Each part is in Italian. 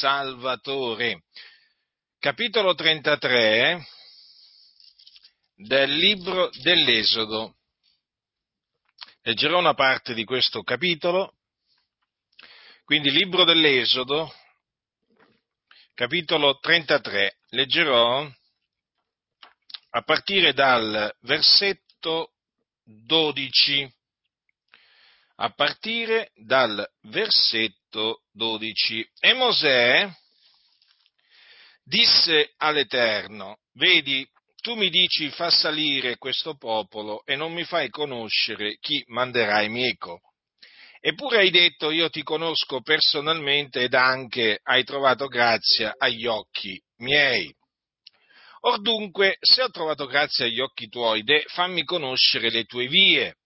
Salvatore. Capitolo 33 del libro dell'Esodo. Leggerò una parte di questo capitolo, quindi libro dell'Esodo, capitolo 33, leggerò a partire dal versetto 12. A partire dal versetto 12. E Mosè disse all'Eterno: vedi, tu mi dici fa salire questo popolo e non mi fai conoscere chi manderà i miei co. Eppure hai detto io ti conosco personalmente ed anche hai trovato grazia agli occhi miei. Or dunque, se ho trovato grazia agli occhi tuoi, fammi conoscere le tue vie,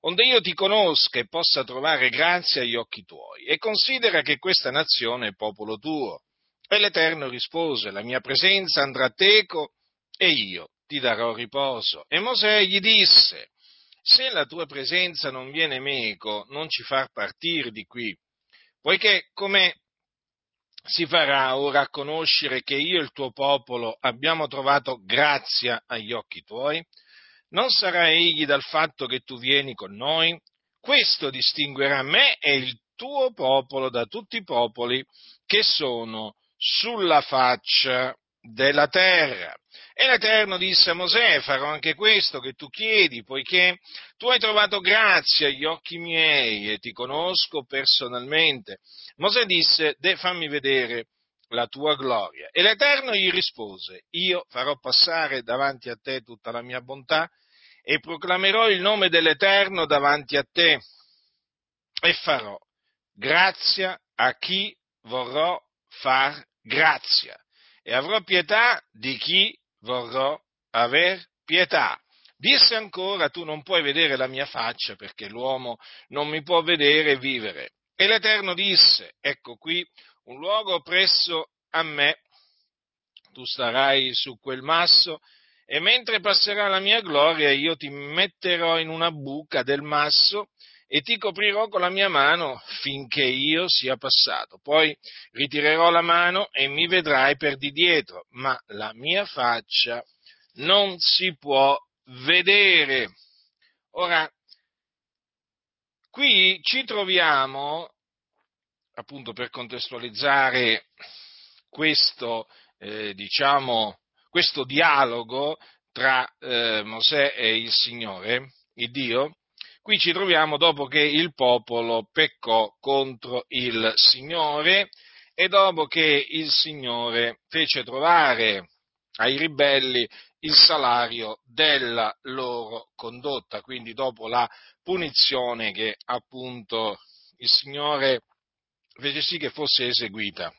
onde io ti conosca e possa trovare grazia agli occhi tuoi, e considera che questa nazione è popolo tuo. E l'Eterno rispose: la mia presenza andrà a teco e io ti darò riposo. E Mosè gli disse: se la tua presenza non viene meco, non ci far partire di qui, poiché come si farà ora a conoscere che io e il tuo popolo abbiamo trovato grazia agli occhi tuoi? Non sarà egli dal fatto che tu vieni con noi? Questo distinguerà me e il tuo popolo da tutti i popoli che sono sulla faccia della terra. E l'Eterno disse a Mosè: farò anche questo che tu chiedi, poiché tu hai trovato grazia agli occhi miei e ti conosco personalmente. Mosè disse: fammi vedere la tua gloria. E l'Eterno gli rispose: io farò passare davanti a te tutta la mia bontà e proclamerò il nome dell'Eterno davanti a te, e farò grazia a chi vorrò far grazia e avrò pietà di chi vorrò aver pietà. Disse ancora: tu non puoi vedere la mia faccia, perché l'uomo non mi può vedere e vivere. E l'Eterno disse: ecco qui un luogo presso a me, tu starai su quel masso, e mentre passerà la mia gloria io ti metterò in una buca del masso e ti coprirò con la mia mano finché io sia passato. Poi ritirerò la mano e mi vedrai per di dietro, ma la mia faccia non si può vedere. Ora, qui ci troviamo, appunto per contestualizzare questo dialogo tra Mosè e il Signore, il Dio, qui ci troviamo dopo che il popolo peccò contro il Signore e dopo che il Signore fece trovare ai ribelli il salario della loro condotta, quindi dopo la punizione che appunto il Signore fece sì che fosse eseguita,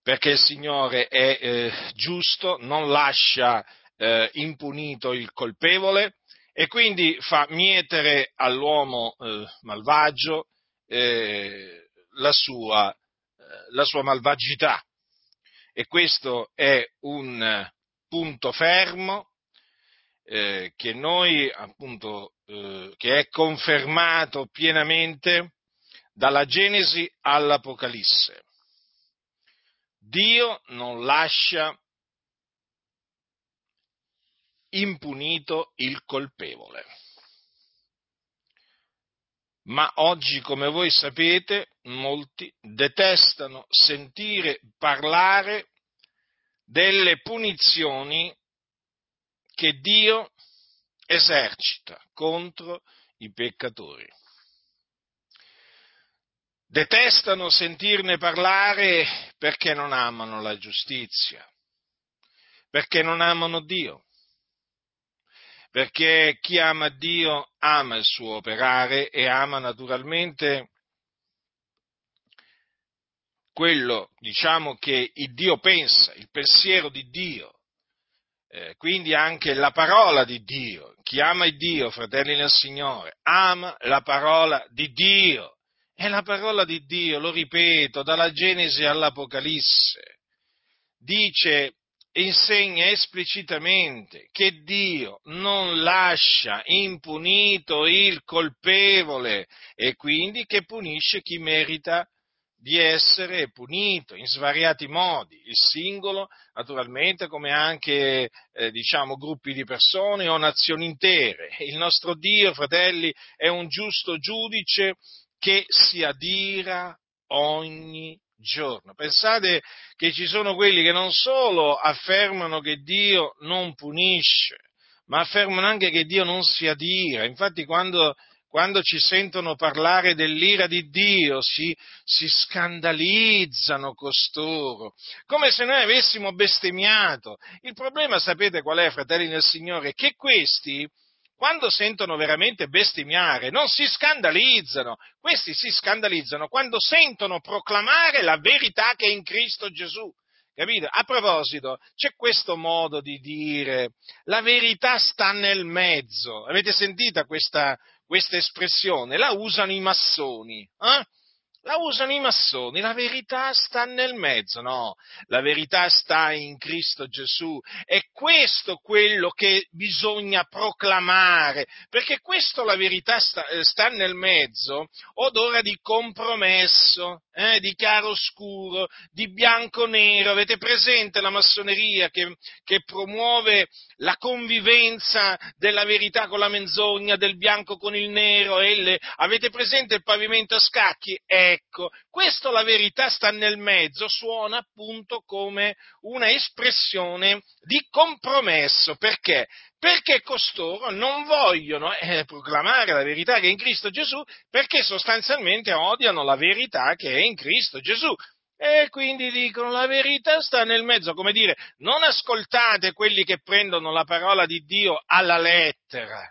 perché il Signore è giusto, non lascia impunito il colpevole e quindi fa mietere all'uomo malvagio la sua malvagità. E questo è un punto fermo che noi appunto che è confermato pienamente dalla Genesi all'Apocalisse. Dio non lascia impunito il colpevole. Ma oggi, come voi sapete, molti detestano sentire parlare delle punizioni che Dio esercita contro i peccatori. Detestano sentirne parlare perché non amano la giustizia, perché non amano Dio, perché chi ama Dio ama il suo operare e ama naturalmente quello, diciamo, che il Dio pensa, il pensiero di Dio, quindi anche la parola di Dio. Chi ama il Dio, fratelli nel Signore, ama la parola di Dio. È la parola di Dio, lo ripeto, dalla Genesi all'Apocalisse, dice e insegna esplicitamente che Dio non lascia impunito il colpevole e quindi che punisce chi merita di essere punito in svariati modi, il singolo naturalmente come anche gruppi di persone o nazioni intere. Il nostro Dio, fratelli, è un giusto giudice che si adira ogni giorno. Pensate che ci sono quelli che non solo affermano che Dio non punisce, ma affermano anche che Dio non si adira. Infatti quando ci sentono parlare dell'ira di Dio, si scandalizzano costoro, come se noi avessimo bestemmiato. Il problema, sapete qual è, fratelli nel Signore? Che questi, quando sentono veramente bestemmiare, non si scandalizzano. Questi si scandalizzano quando sentono proclamare la verità che è in Cristo Gesù. Capito? A proposito, c'è questo modo di dire: la verità sta nel mezzo. Avete sentita questa espressione? La usano i massoni, eh? La usano i massoni, la verità sta nel mezzo. No, la verità sta in Cristo Gesù. È questo quello che bisogna proclamare, perché questo, la verità sta nel mezzo, odora di compromesso, di chiaro scuro, di bianco nero. Avete presente la massoneria che promuove la convivenza della verità con la menzogna, del bianco con il nero? Avete presente il pavimento a scacchi? Ecco, questo, la verità sta nel mezzo, suona appunto come una espressione di compromesso. Perché? Perché costoro non vogliono proclamare la verità che è in Cristo Gesù, perché sostanzialmente odiano la verità che è in Cristo Gesù. E quindi dicono: la verità sta nel mezzo. Come dire, non ascoltate quelli che prendono la parola di Dio alla lettera,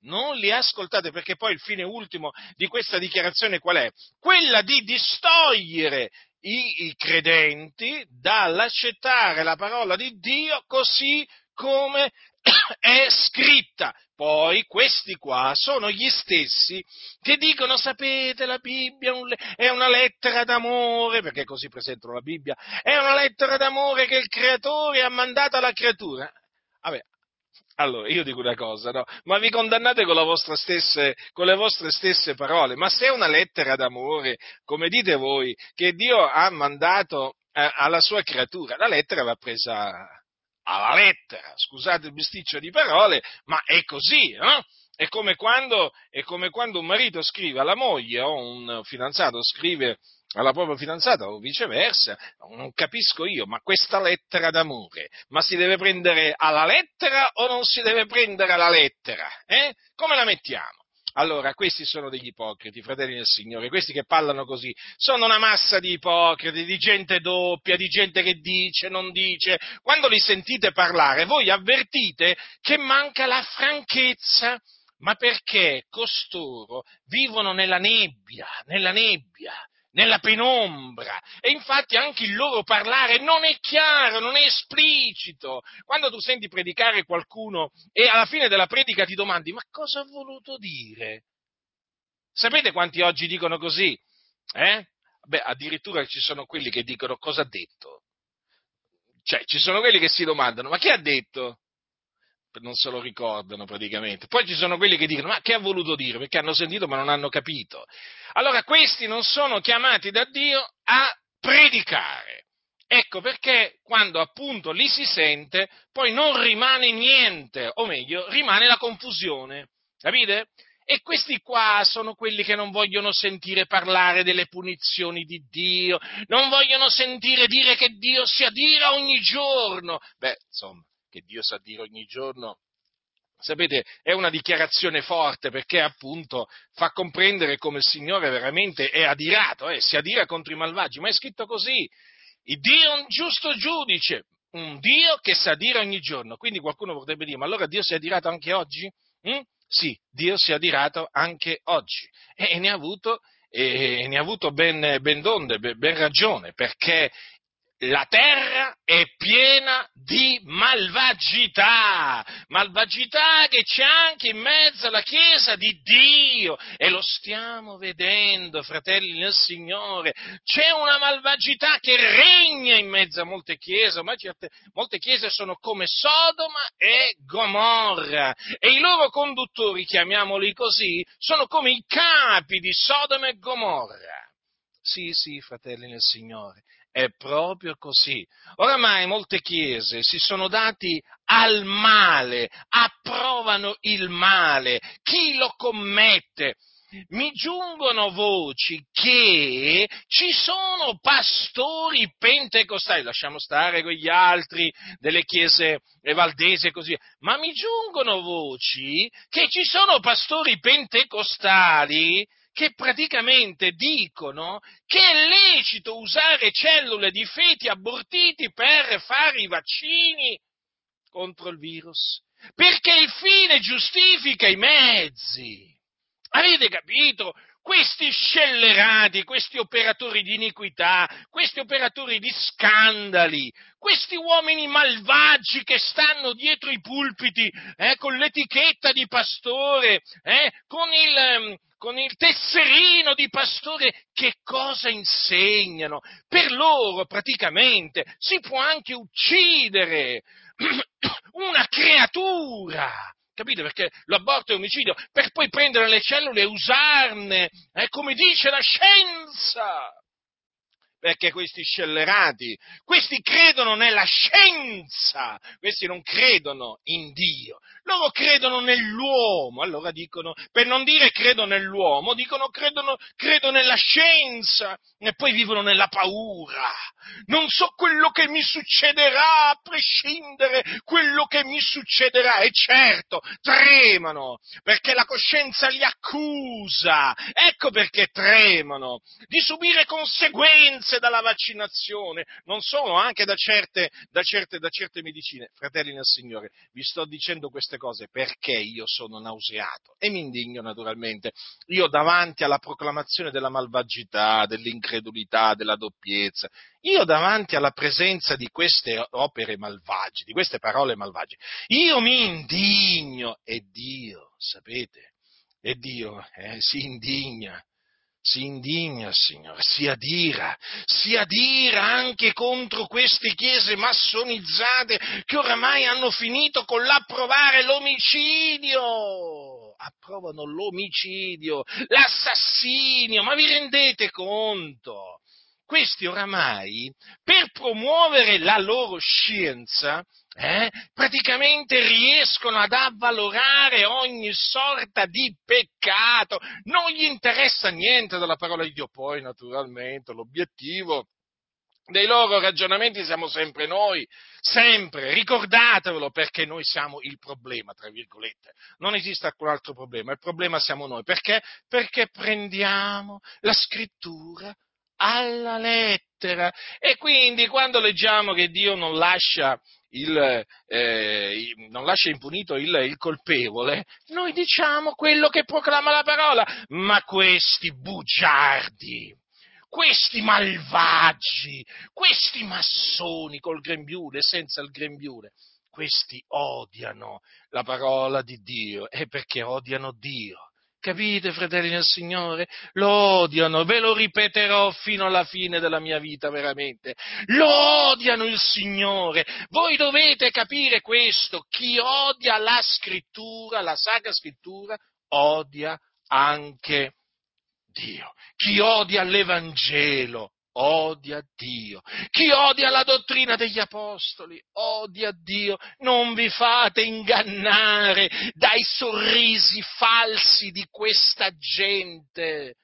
non li ascoltate, perché poi il fine ultimo di questa dichiarazione qual è? Quella di distogliere i credenti dall'accettare la parola di Dio così come è scritta. Poi questi qua sono gli stessi che dicono: sapete, la Bibbia è una lettera d'amore, perché così presentano la Bibbia, è una lettera d'amore che il creatore ha mandato alla creatura. Vabbè, allora, io dico una cosa, no? Ma vi condannate con le vostre stesse parole. Ma se è una lettera d'amore, come dite voi, che Dio ha mandato alla sua creatura, la lettera va presa alla lettera. Scusate il bisticcio di parole, ma è così, no? È come quando un marito scrive alla moglie, o un fidanzato scrive alla propria fidanzata, o viceversa. Non capisco io, ma questa lettera d'amore, ma si deve prendere alla lettera o non si deve prendere alla lettera? Come la mettiamo? Allora, questi sono degli ipocriti, fratelli del Signore. Questi che parlano così sono una massa di ipocriti, di gente doppia, di gente che dice, non dice. Quando li sentite parlare, voi avvertite che manca la franchezza. Ma perché costoro vivono nella nebbia, nella penombra, e infatti anche il loro parlare non è chiaro, non è esplicito. Quando tu senti predicare qualcuno e alla fine della predica ti domandi: ma cosa ha voluto dire? Sapete quanti oggi dicono così? Beh, addirittura ci sono quelli che dicono: cosa ha detto? Cioè, ci sono quelli che si domandano: ma che ha detto? Non se lo ricordano praticamente. Poi ci sono quelli che dicono: ma che ha voluto dire? Perché hanno sentito ma non hanno capito. Allora questi non sono chiamati da Dio a predicare. Ecco perché quando appunto li si sente, poi non rimane niente, o meglio, rimane la confusione. Capite? E questi qua sono quelli che non vogliono sentire parlare delle punizioni di Dio, non vogliono sentire dire che Dio si adira ogni giorno. Beh, insomma, che Dio sa dire ogni giorno, sapete, è una dichiarazione forte, perché appunto fa comprendere come il Signore veramente è adirato, si adira contro i malvagi, ma è scritto così: il Dio è un giusto giudice, un Dio che sa dire ogni giorno. Quindi qualcuno potrebbe dire: ma allora Dio si è adirato anche oggi? Sì, Dio si è adirato anche oggi, e ne ha avuto ben donde, ben ragione, perché la terra è piena di malvagità che c'è anche in mezzo alla Chiesa di Dio, e lo stiamo vedendo, fratelli nel Signore. C'è una malvagità che regna in mezzo a molte Chiese, ma molte Chiese sono come Sodoma e Gomorra, e i loro conduttori, chiamiamoli così, sono come i capi di Sodoma e Gomorra. Sì, fratelli nel Signore, è proprio così. Oramai molte chiese si sono dati al male, approvano il male, chi lo commette? Mi giungono voci che ci sono pastori pentecostali, lasciamo stare quegli altri delle chiese valdesi e così via, ma mi giungono voci che ci sono pastori pentecostali che praticamente dicono che è lecito usare cellule di feti abortiti per fare i vaccini contro il virus, perché il fine giustifica i mezzi. Avete capito? Questi scellerati, questi operatori di iniquità, questi operatori di scandali, questi uomini malvagi che stanno dietro i pulpiti con l'etichetta di pastore, con il tesserino di pastore, che cosa insegnano? Per loro praticamente si può anche uccidere una creatura. Capite? Perché l'aborto è omicidio, per poi prendere le cellule e usarne, come dice la scienza. Perché questi scellerati, questi credono nella scienza, questi non credono in Dio, loro credono nell'uomo. Allora dicono, per non dire credo nell'uomo, dicono credo nella scienza, e poi vivono nella paura. Non so quello che mi succederà, a prescindere quello che mi succederà, e certo tremano, perché la coscienza li accusa, ecco perché tremano, di subire conseguenze dalla vaccinazione, non solo, anche da certe medicine. Fratelli nel Signore, vi sto dicendo queste cose perché io sono nauseato e mi indigno naturalmente. Io davanti alla proclamazione della malvagità, dell'incredulità, della doppiezza, io davanti alla presenza di queste opere malvagie, di queste parole malvagie, io mi indigno, e Dio, sapete, e Dio si indigna. Si indigna il Signore, si adira anche contro queste chiese massonizzate che oramai hanno finito con l'approvare l'omicidio, approvano l'omicidio, l'assassinio. Ma vi rendete conto? Questi oramai, per promuovere la loro scienza, praticamente riescono ad avvalorare ogni sorta di peccato. Non gli interessa niente della parola di Dio. Poi, naturalmente, l'obiettivo dei loro ragionamenti siamo sempre noi, sempre, ricordatevelo, perché noi siamo il problema, tra virgolette. Non esiste alcun altro problema, il problema siamo noi. Perché? Perché prendiamo la scrittura alla lettera, e quindi quando leggiamo che Dio non lascia impunito il colpevole, noi diciamo quello che proclama la parola. Ma questi bugiardi, questi malvagi, questi massoni col grembiule, senza il grembiule, questi odiano la parola di Dio, e perché odiano Dio. Capite, fratelli del Signore? Lo odiano, ve lo ripeterò fino alla fine della mia vita, veramente. Lo odiano il Signore. Voi dovete capire questo: chi odia la scrittura, la Sacra Scrittura, odia anche Dio. Chi odia l'Evangelo odia Dio. Chi odia la dottrina degli apostoli odia Dio. Non vi fate ingannare dai sorrisi falsi di questa gente.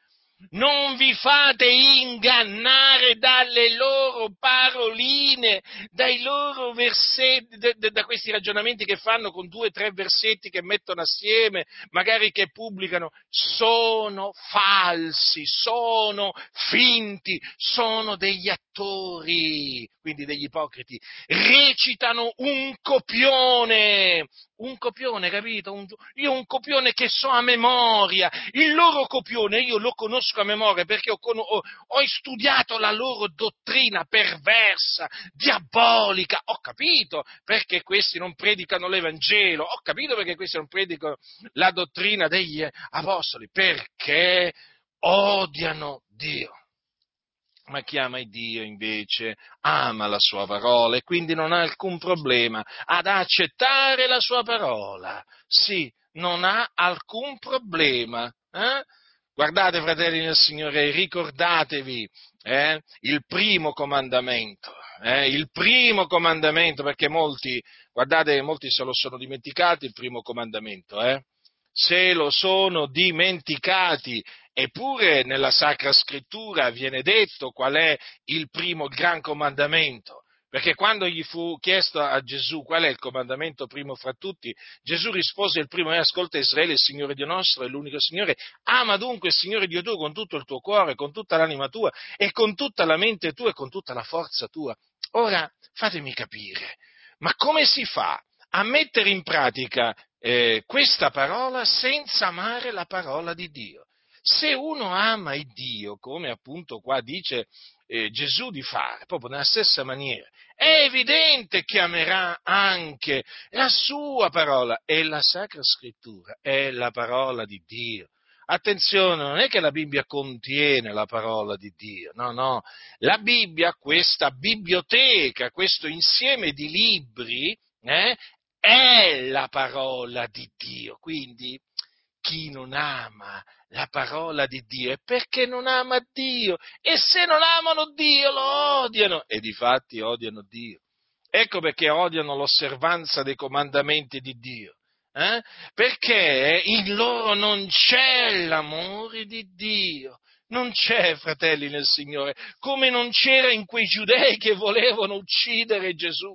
Non vi fate ingannare dalle loro paroline, dai loro versetti, da questi ragionamenti che fanno con 2 o 3 versetti che mettono assieme, magari che pubblicano. Sono falsi, sono finti, sono degli attori, quindi degli ipocriti. Recitano un copione, capito? Io un copione che so a memoria, il loro copione io lo conosco a memoria, perché ho studiato la loro dottrina perversa, diabolica. Ho capito perché questi non predicano l'Evangelo, ho capito perché questi non predicano la dottrina degli apostoli, perché odiano Dio. Ma chi ama Dio invece ama la sua parola, e quindi non ha alcun problema ad accettare la sua parola. Sì, non ha alcun problema. Guardate, fratelli del Signore, ricordatevi il primo comandamento. Il primo comandamento, perché molti se lo sono dimenticati il primo comandamento, se lo sono dimenticati, eppure nella Sacra Scrittura viene detto qual è il primo gran comandamento, perché quando gli fu chiesto a Gesù qual è il comandamento primo fra tutti, Gesù rispose: il primo è ascolta Israele, il Signore Dio nostro è l'unico Signore, ama dunque il Signore Dio tuo con tutto il tuo cuore, con tutta l'anima tua e con tutta la mente tua e con tutta la forza tua. Ora fatemi capire, ma come si fa a mettere in pratica questa parola senza amare la parola di Dio? Se uno ama il Dio, come appunto qua dice Gesù di fare, proprio nella stessa maniera, è evidente che amerà anche la sua parola, e la Sacra Scrittura è la parola di Dio. Attenzione, non è che la Bibbia contiene la parola di Dio, no, la Bibbia, questa biblioteca, questo insieme di libri, è la parola di Dio. Quindi chi non ama la parola di Dio è perché non ama Dio, e se non amano Dio lo odiano, e difatti odiano Dio. Ecco perché odiano l'osservanza dei comandamenti di Dio, perché in loro non c'è l'amore di Dio. Non c'è, fratelli nel Signore, come non c'era in quei giudei che volevano uccidere Gesù.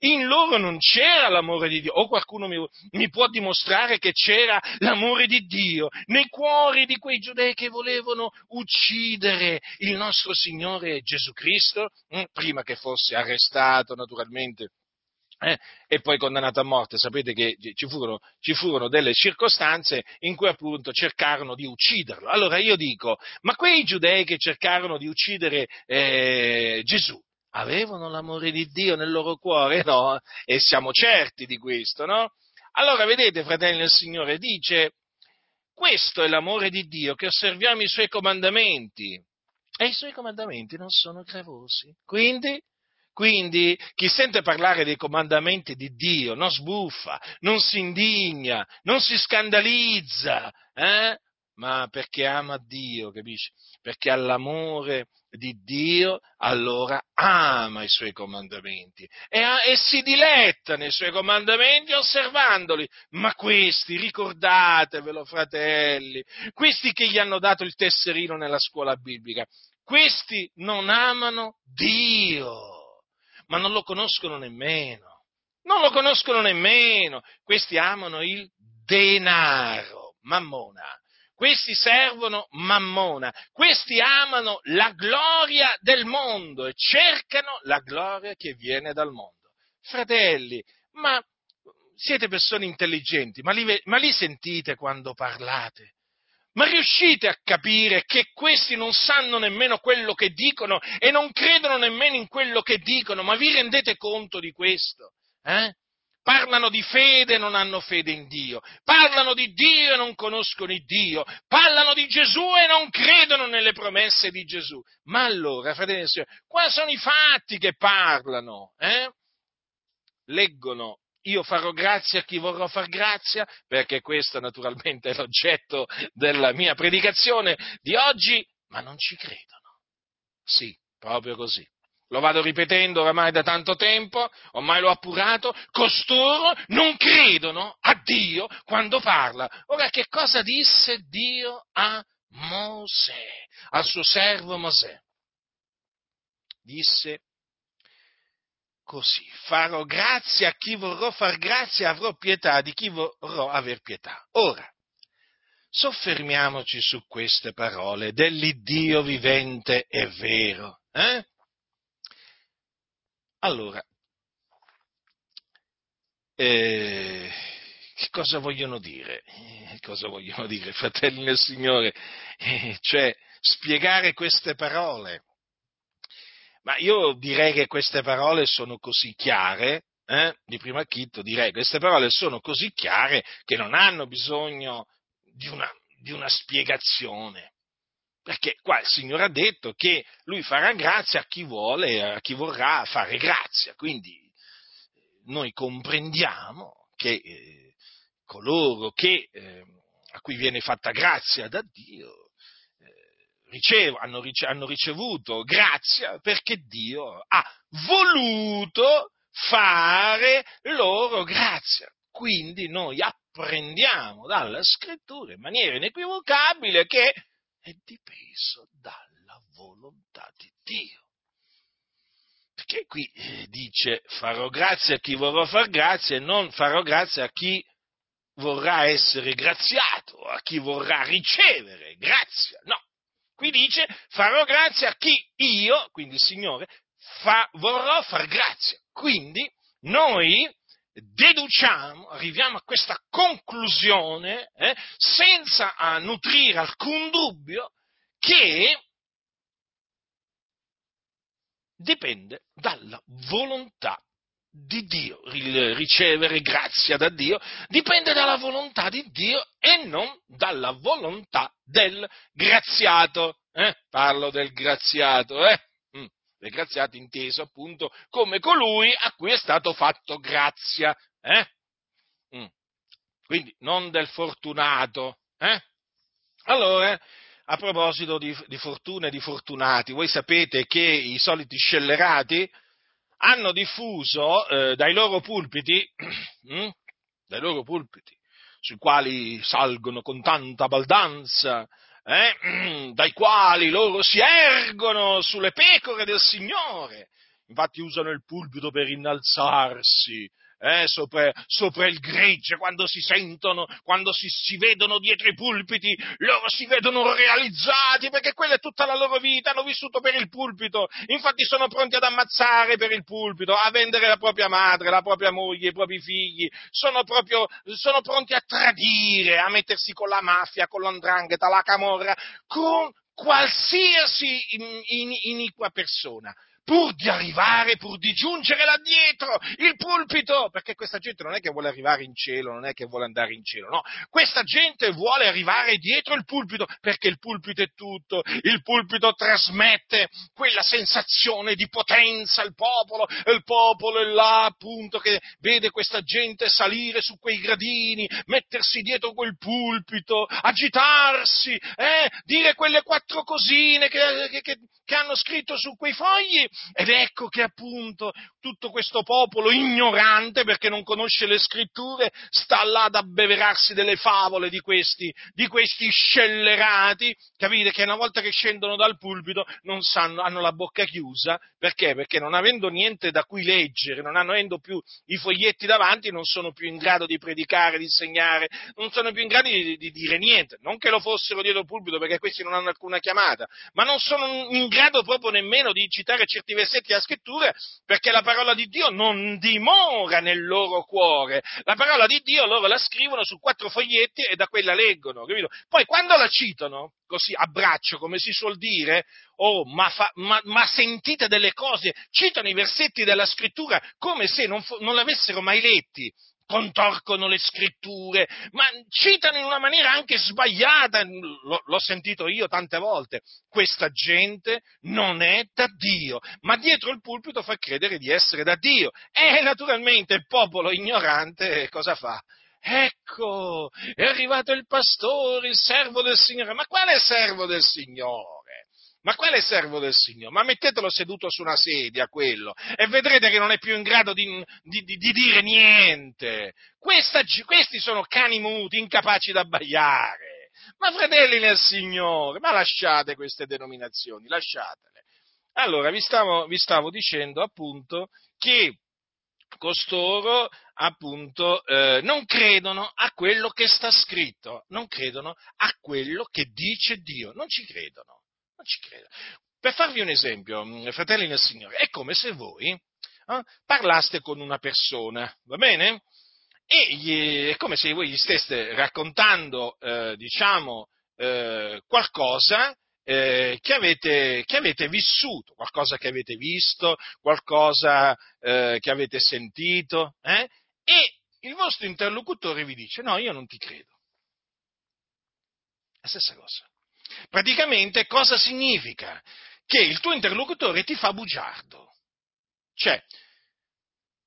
In loro non c'era l'amore di Dio. O qualcuno mi può dimostrare che c'era l'amore di Dio nei cuori di quei giudei che volevano uccidere il nostro Signore Gesù Cristo, prima che fosse arrestato naturalmente e poi condannato a morte? Sapete che ci furono delle circostanze in cui appunto cercarono di ucciderlo. Allora io dico, ma quei giudei che cercarono di uccidere Gesù avevano l'amore di Dio nel loro cuore? No, e siamo certi di questo, no? Allora vedete, fratelli del Signore, dice: questo è l'amore di Dio, che osserviamo i suoi comandamenti, e i suoi comandamenti non sono gravosi. Quindi chi sente parlare dei comandamenti di Dio non sbuffa, non si indigna, non si scandalizza, ma perché ama Dio, capisci? Perché ha l'amore di Dio, allora ama i suoi comandamenti e si diletta nei suoi comandamenti osservandoli. Ma questi, ricordatevelo, fratelli, questi che gli hanno dato il tesserino nella scuola biblica, questi non amano Dio, ma non lo conoscono nemmeno. Questi amano il denaro, mammona. Questi servono Mammona, questi amano la gloria del mondo e cercano la gloria che viene dal mondo. Fratelli, ma siete persone intelligenti, ma li sentite quando parlate? Ma riuscite a capire che questi non sanno nemmeno quello che dicono e non credono nemmeno in quello che dicono? Ma vi rendete conto di questo? Parlano di fede e non hanno fede in Dio, parlano di Dio e non conoscono il Dio, parlano di Gesù e non credono nelle promesse di Gesù. Ma allora, fratelli e sorelle, qua sono i fatti che parlano, Leggono: io farò grazia a chi vorrò far grazia, perché questo naturalmente è l'oggetto della mia predicazione di oggi, ma non ci credono. Sì, proprio così. Lo vado ripetendo oramai da tanto tempo, ormai l'ho appurato: costoro non credono a Dio quando parla. Ora, che cosa disse Dio a Mosè, al suo servo Mosè? Disse così: farò grazia a chi vorrò far grazia, avrò pietà di chi vorrò aver pietà. Ora, soffermiamoci su queste parole dell'Iddio vivente e vero, Allora, che cosa vogliono dire? Fratelli del Signore? Cioè, spiegare queste parole. Ma io direi che queste parole sono così chiare, di primo acchitto direi queste parole sono così chiare che non hanno bisogno di una spiegazione. Perché qua il Signore ha detto che Lui farà grazia a chi vuole, a chi vorrà fare grazia. Quindi noi comprendiamo che coloro a cui viene fatta grazia da Dio hanno ricevuto grazia perché Dio ha voluto fare loro grazia. Quindi noi apprendiamo dalla Scrittura in maniera inequivocabile che è dipeso dalla volontà di Dio. Perché qui dice: farò grazia a chi vorrò far grazia e non farò grazia a chi vorrà essere graziato, a chi vorrà ricevere grazia. No, qui dice: farò grazia a chi io, quindi il Signore, vorrò far grazia. Quindi noi deduciamo, arriviamo a questa conclusione, senza nutrire alcun dubbio, che dipende dalla volontà di Dio. Ricevere grazia da Dio dipende dalla volontà di Dio e non dalla volontà del graziato. Parlo del graziato, del graziato inteso appunto come colui a cui è stato fatto grazia, quindi non del fortunato. Allora, a proposito di fortuna e di fortunati, voi sapete che i soliti scellerati hanno diffuso dai loro pulpiti, sui quali salgono con tanta baldanza, dai quali loro si ergono sulle pecore del Signore. Infatti usano il pulpito per innalzarsi sopra il gregge. Quando si vedono dietro i pulpiti, loro si vedono realizzati, perché quella è tutta la loro vita, hanno vissuto per il pulpito. Infatti sono pronti ad ammazzare per il pulpito, a vendere la propria madre, la propria moglie, i propri figli. Sono pronti a tradire, a mettersi con la mafia, con l''ndrangheta, la camorra, con qualsiasi iniqua persona, pur di giungere là dietro il pulpito, perché questa gente non è che vuole arrivare in cielo, non è che vuole andare in cielo, no, questa gente vuole arrivare dietro il pulpito, perché il pulpito è tutto, il pulpito trasmette quella sensazione di potenza al popolo, e il popolo è là appunto che vede questa gente salire su quei gradini, mettersi dietro quel pulpito, agitarsi, dire quelle quattro cosine che hanno scritto su quei fogli. Ed ecco che appunto tutto questo popolo ignorante, perché non conosce le scritture, sta là ad abbeverarsi delle favole di questi scellerati, capite, che una volta che scendono dal pulpito non sanno, hanno la bocca chiusa, perché? Perché non avendo niente da cui leggere, non avendo più i foglietti davanti, non sono più in grado di predicare, di insegnare, non sono più in grado di dire niente, non che lo fossero dietro il pulpito, perché questi non hanno alcuna chiamata, ma non sono in grado proprio nemmeno di citare certi versetti della scrittura, perché la parola di Dio non dimora nel loro cuore. La parola di Dio loro la scrivono su quattro foglietti e da quella leggono, capito? Poi quando la citano, così a braccio, come si suol dire, ma sentite delle cose, citano i versetti della scrittura come se non l'avessero mai letti, contorcono le scritture, ma citano in una maniera anche sbagliata. L'ho sentito io tante volte. Questa gente non è da Dio, ma dietro il pulpito fa credere di essere da Dio. E naturalmente il popolo ignorante cosa fa? Ecco, è arrivato il pastore, il servo del Signore. Ma quale servo del Signore? Ma quale servo del Signore? Ma mettetelo seduto su una sedia, quello, e vedrete che non è più in grado di dire niente. Questi sono cani muti, incapaci d'abbaiare. Ma fratelli nel Signore, ma lasciate queste denominazioni, lasciatele. Allora, vi stavo dicendo appunto che costoro appunto non credono a quello che sta scritto, non credono a quello che dice Dio, non ci credo. Per farvi un esempio, fratelli nel Signore, è come se voi parlaste con una persona, va bene? È come se voi gli steste raccontando, qualcosa che avete vissuto, qualcosa che avete visto, qualcosa che avete sentito, e il vostro interlocutore vi dice: no, io non ti credo. La stessa cosa. Praticamente cosa significa? Che il tuo interlocutore ti fa bugiardo, cioè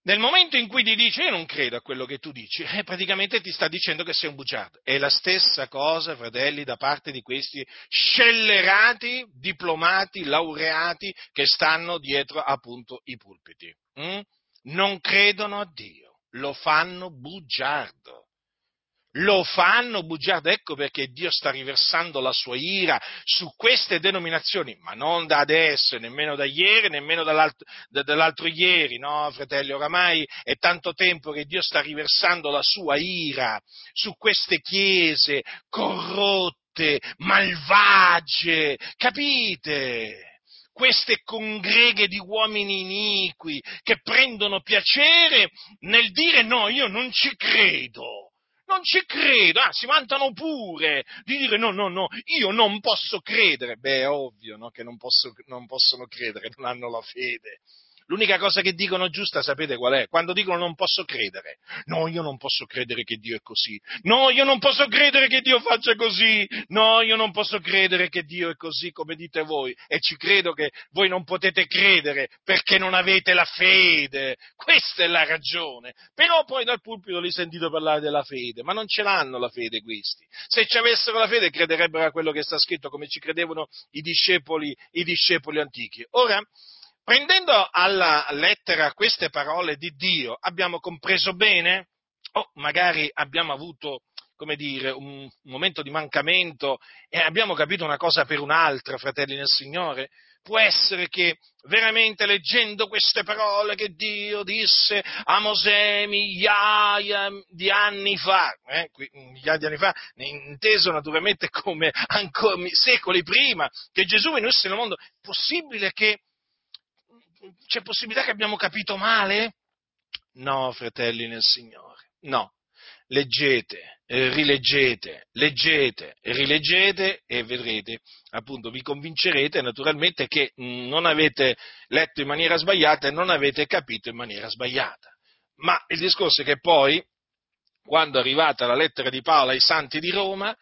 Nel momento in cui ti dice io non credo a quello che tu dici, praticamente ti sta dicendo che sei un bugiardo. È la stessa cosa, fratelli, da parte di questi scellerati, diplomati, laureati che stanno dietro appunto i pulpiti. Non credono a Dio, lo fanno bugiardo. Lo fanno bugiardo, ecco perché Dio sta riversando la sua ira su queste denominazioni, ma non da adesso, nemmeno da ieri, nemmeno dall'altro ieri, no, fratelli, oramai è tanto tempo che Dio sta riversando la sua ira su queste chiese corrotte, malvagie, capite? Queste congreghe di uomini iniqui che prendono piacere nel dire no, io non ci credo. Non ci credo, si vantano pure di dire no, io non posso credere. Beh, è ovvio, no, che non possono credere, non hanno la fede. L'unica cosa che dicono giusta, sapete qual è? Quando dicono non posso credere. No, io non posso credere che Dio è così. No, io non posso credere che Dio faccia così. No, io non posso credere che Dio è così come dite voi. E ci credo che voi non potete credere perché non avete la fede. Questa è la ragione. Però poi dal pulpito li sentite parlare della fede. Ma non ce l'hanno la fede questi. Se ci avessero la fede crederebbero a quello che sta scritto, come ci credevano i discepoli antichi. Ora, prendendo alla lettera queste parole di Dio, abbiamo compreso bene? O magari abbiamo avuto, come dire, un momento di mancamento e abbiamo capito una cosa per un'altra, fratelli nel Signore? Può essere che veramente leggendo queste parole che Dio disse a Mosè migliaia di anni fa, migliaia di anni fa, inteso naturalmente come ancora secoli prima che Gesù venisse nel mondo, c'è possibilità che abbiamo capito male? No, fratelli nel Signore, no. Leggete, rileggete, leggete, rileggete e vedrete, appunto, vi convincerete naturalmente che non avete letto in maniera sbagliata e non avete capito in maniera sbagliata. Ma il discorso è che poi, quando è arrivata la lettera di Paolo ai Santi di Roma,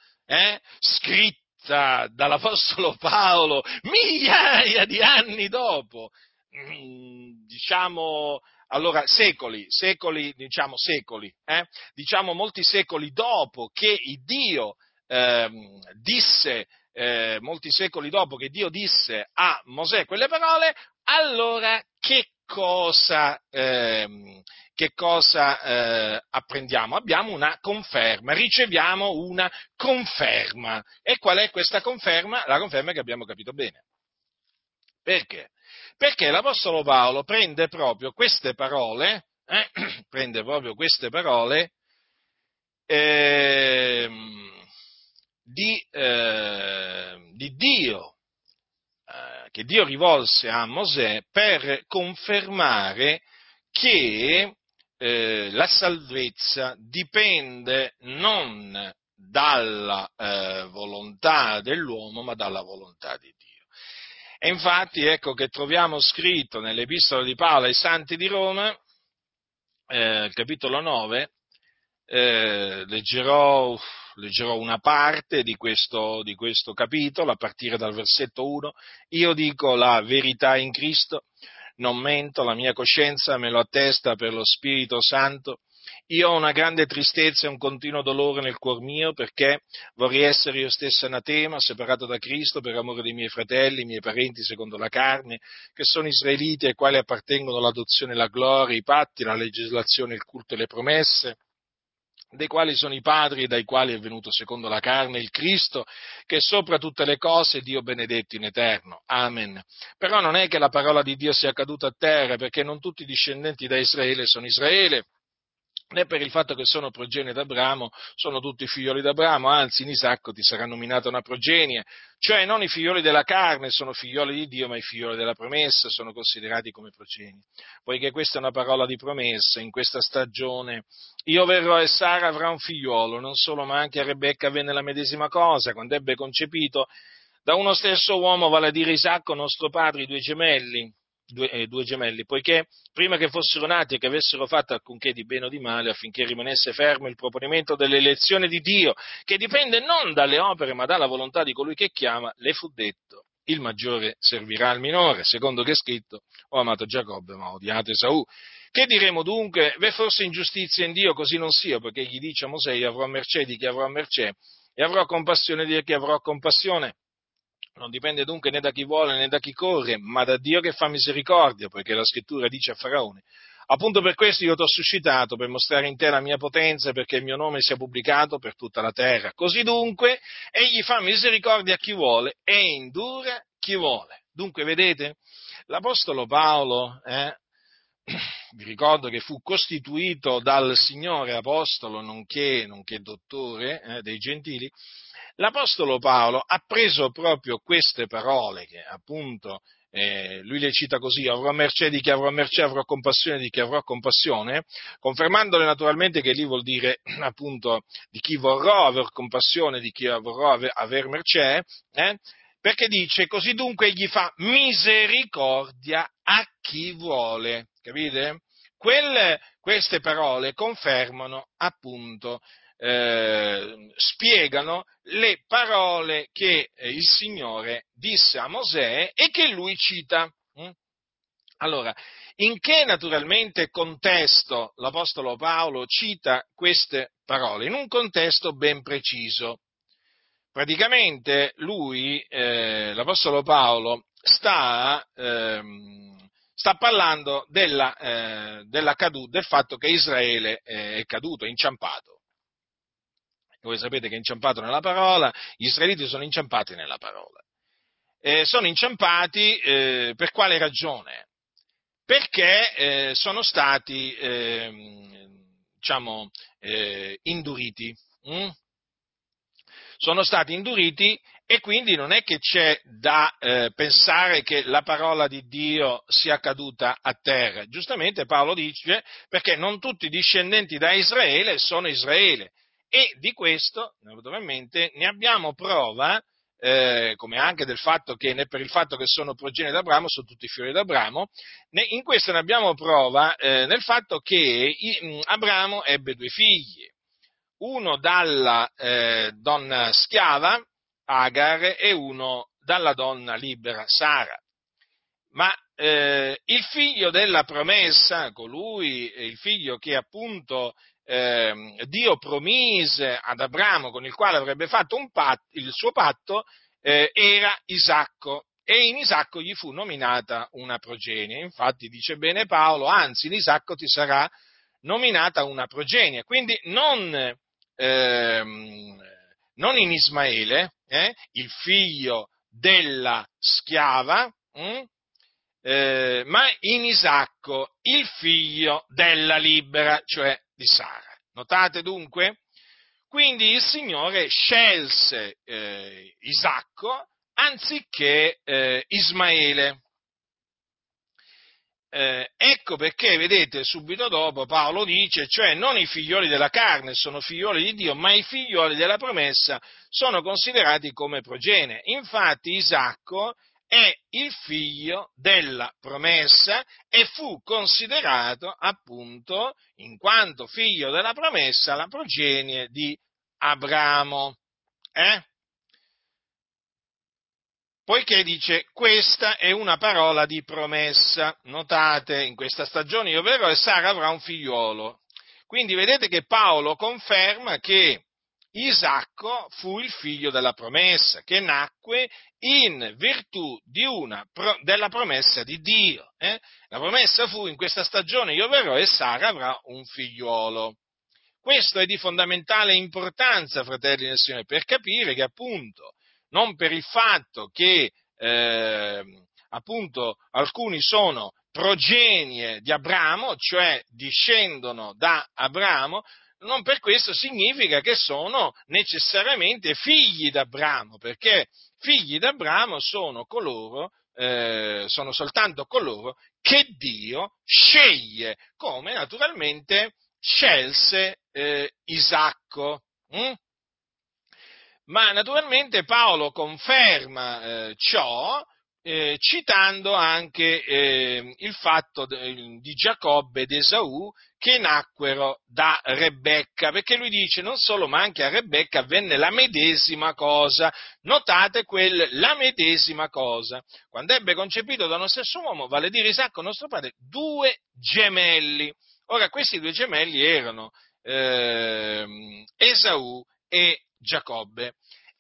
scritta dall'Apostolo Paolo migliaia di anni dopo, diciamo, allora molti secoli dopo che Dio disse a Mosè quelle parole, allora che cosa apprendiamo? Abbiamo una conferma, riceviamo una conferma. E qual è questa conferma? La conferma è che abbiamo capito bene. Perché? Perché l'Apostolo Paolo prende proprio queste parole di Dio, che Dio rivolse a Mosè per confermare che la salvezza dipende non dalla volontà dell'uomo, ma dalla volontà di Dio. E infatti ecco che troviamo scritto nell'Epistola di Paolo ai Santi di Roma, capitolo 9, leggerò una parte di questo capitolo a partire dal versetto 1. Io dico la verità in Cristo, non mento, la mia coscienza me lo attesta per lo Spirito Santo. Io ho una grande tristezza e un continuo dolore nel cuor mio, perché vorrei essere io stesso anatema, separato da Cristo per amore dei miei fratelli, i miei parenti secondo la carne, che sono israeliti, ai quali appartengono l'adozione, la gloria, i patti, la legislazione, il culto e le promesse, dei quali sono i padri e dai quali è venuto secondo la carne il Cristo, che sopra tutte le cose Dio benedetto in eterno. Amen. Però non è che la parola di Dio sia caduta a terra, perché non tutti i discendenti da Israele sono Israele, né per il fatto che sono progenie d'Abramo sono tutti figlioli d'Abramo, anzi in Isacco ti sarà nominata una progenie, cioè non i figlioli della carne sono figlioli di Dio, ma i figlioli della promessa sono considerati come progenie, poiché questa è una parola di promessa: in questa stagione io verrò e Sara avrà un figliolo. Non solo, ma anche a Rebecca avvenne la medesima cosa, quando ebbe concepito da uno stesso uomo, vale a dire Isacco, nostro padre, due gemelli, poiché prima che fossero nati e che avessero fatto alcunché di bene o di male, affinché rimanesse fermo il proponimento dell'elezione di Dio, che dipende non dalle opere ma dalla volontà di colui che chiama, le fu detto: il maggiore servirà al minore, secondo che è scritto: ho amato Giacobbe ma ho odiato Esaù. Che diremo dunque? V'è forse ingiustizia in Dio? Così non sia, perché gli dice a Mosè: io avrò mercé di chi avrò mercé e avrò compassione di chi avrò compassione. Non dipende dunque né da chi vuole né da chi corre, ma da Dio che fa misericordia, perché la scrittura dice a Faraone: appunto per questo io t'ho suscitato, per mostrare in te la mia potenza, perché il mio nome sia pubblicato per tutta la terra. Così dunque egli fa misericordia a chi vuole e indura chi vuole. Dunque vedete, l'apostolo Paolo, vi ricordo che fu costituito dal Signore apostolo, nonché dottore dei gentili, l'apostolo Paolo ha preso proprio queste parole che appunto lui le cita così: avrò mercé di chi avrò mercé, avrò compassione di chi avrò compassione, confermandole naturalmente che lì vuol dire appunto di chi vorrò aver compassione, di chi vorrò aver mercé, perché dice: così dunque egli fa misericordia a chi vuole, capite? Queste parole confermano appunto, spiegano le parole che il Signore disse a Mosè e che lui cita. Allora, in che naturalmente contesto l'apostolo Paolo cita queste parole? In un contesto ben preciso. Praticamente lui, l'apostolo Paolo, sta parlando della caduta, del fatto che Israele è caduto, è inciampato. Voi sapete che è inciampato nella parola, gli israeliti sono inciampati nella parola. Sono inciampati per quale ragione? Perché sono stati, induriti. Sono stati induriti e quindi non è che c'è da pensare che la parola di Dio sia caduta a terra. Giustamente Paolo dice: perché non tutti i discendenti da Israele sono Israele. E di questo, naturalmente, ne abbiamo prova, come anche del fatto che, per il fatto che sono progenie d'Abramo, sono tutti figli d'Abramo, in questo ne abbiamo prova nel fatto che Abramo ebbe 2 figli, uno dalla donna schiava, Agar, e uno dalla donna libera, Sara. Ma il figlio della promessa, colui, il figlio che appunto Dio promise ad Abramo, con il quale avrebbe fatto il suo patto, era Isacco, e in Isacco gli fu nominata una progenie. Infatti dice bene Paolo: anzi, in Isacco ti sarà nominata una progenie, quindi non in Ismaele, il figlio della schiava, ma in Isacco, il figlio della libera, cioè di Sara. Notate dunque? Quindi il Signore scelse Isacco anziché Ismaele. Ecco perché, vedete, subito dopo Paolo dice: cioè non i figlioli della carne sono figlioli di Dio, ma i figlioli della promessa sono considerati come progenie. Infatti Isacco è il figlio della promessa e fu considerato appunto, in quanto figlio della promessa, la progenie di Abramo. Poiché dice: questa è una parola di promessa. Notate: in questa stagione io verrò e Sara avrà un figliolo. Quindi vedete che Paolo conferma che Isacco fu il figlio della promessa, che nacque in virtù della promessa di Dio. La promessa fu: in questa stagione io verrò e Sara avrà un figliuolo. Questo è di fondamentale importanza, fratelli del Signore, per capire che appunto, non per il fatto che appunto alcuni sono progenie di Abramo, cioè discendono da Abramo, non per questo significa che sono necessariamente figli d'Abramo, perché figli d'Abramo sono soltanto coloro che Dio sceglie, come naturalmente scelse Isacco. Ma naturalmente Paolo conferma ciò citando anche il fatto di Giacobbe ed Esaù che nacquero da Rebecca, perché lui dice non solo ma anche a Rebecca avvenne la medesima cosa. Notate la medesima cosa, quando ebbe concepito da uno stesso uomo, vale dire Isacco nostro padre, due gemelli. Ora questi due gemelli erano Esaù e Giacobbe.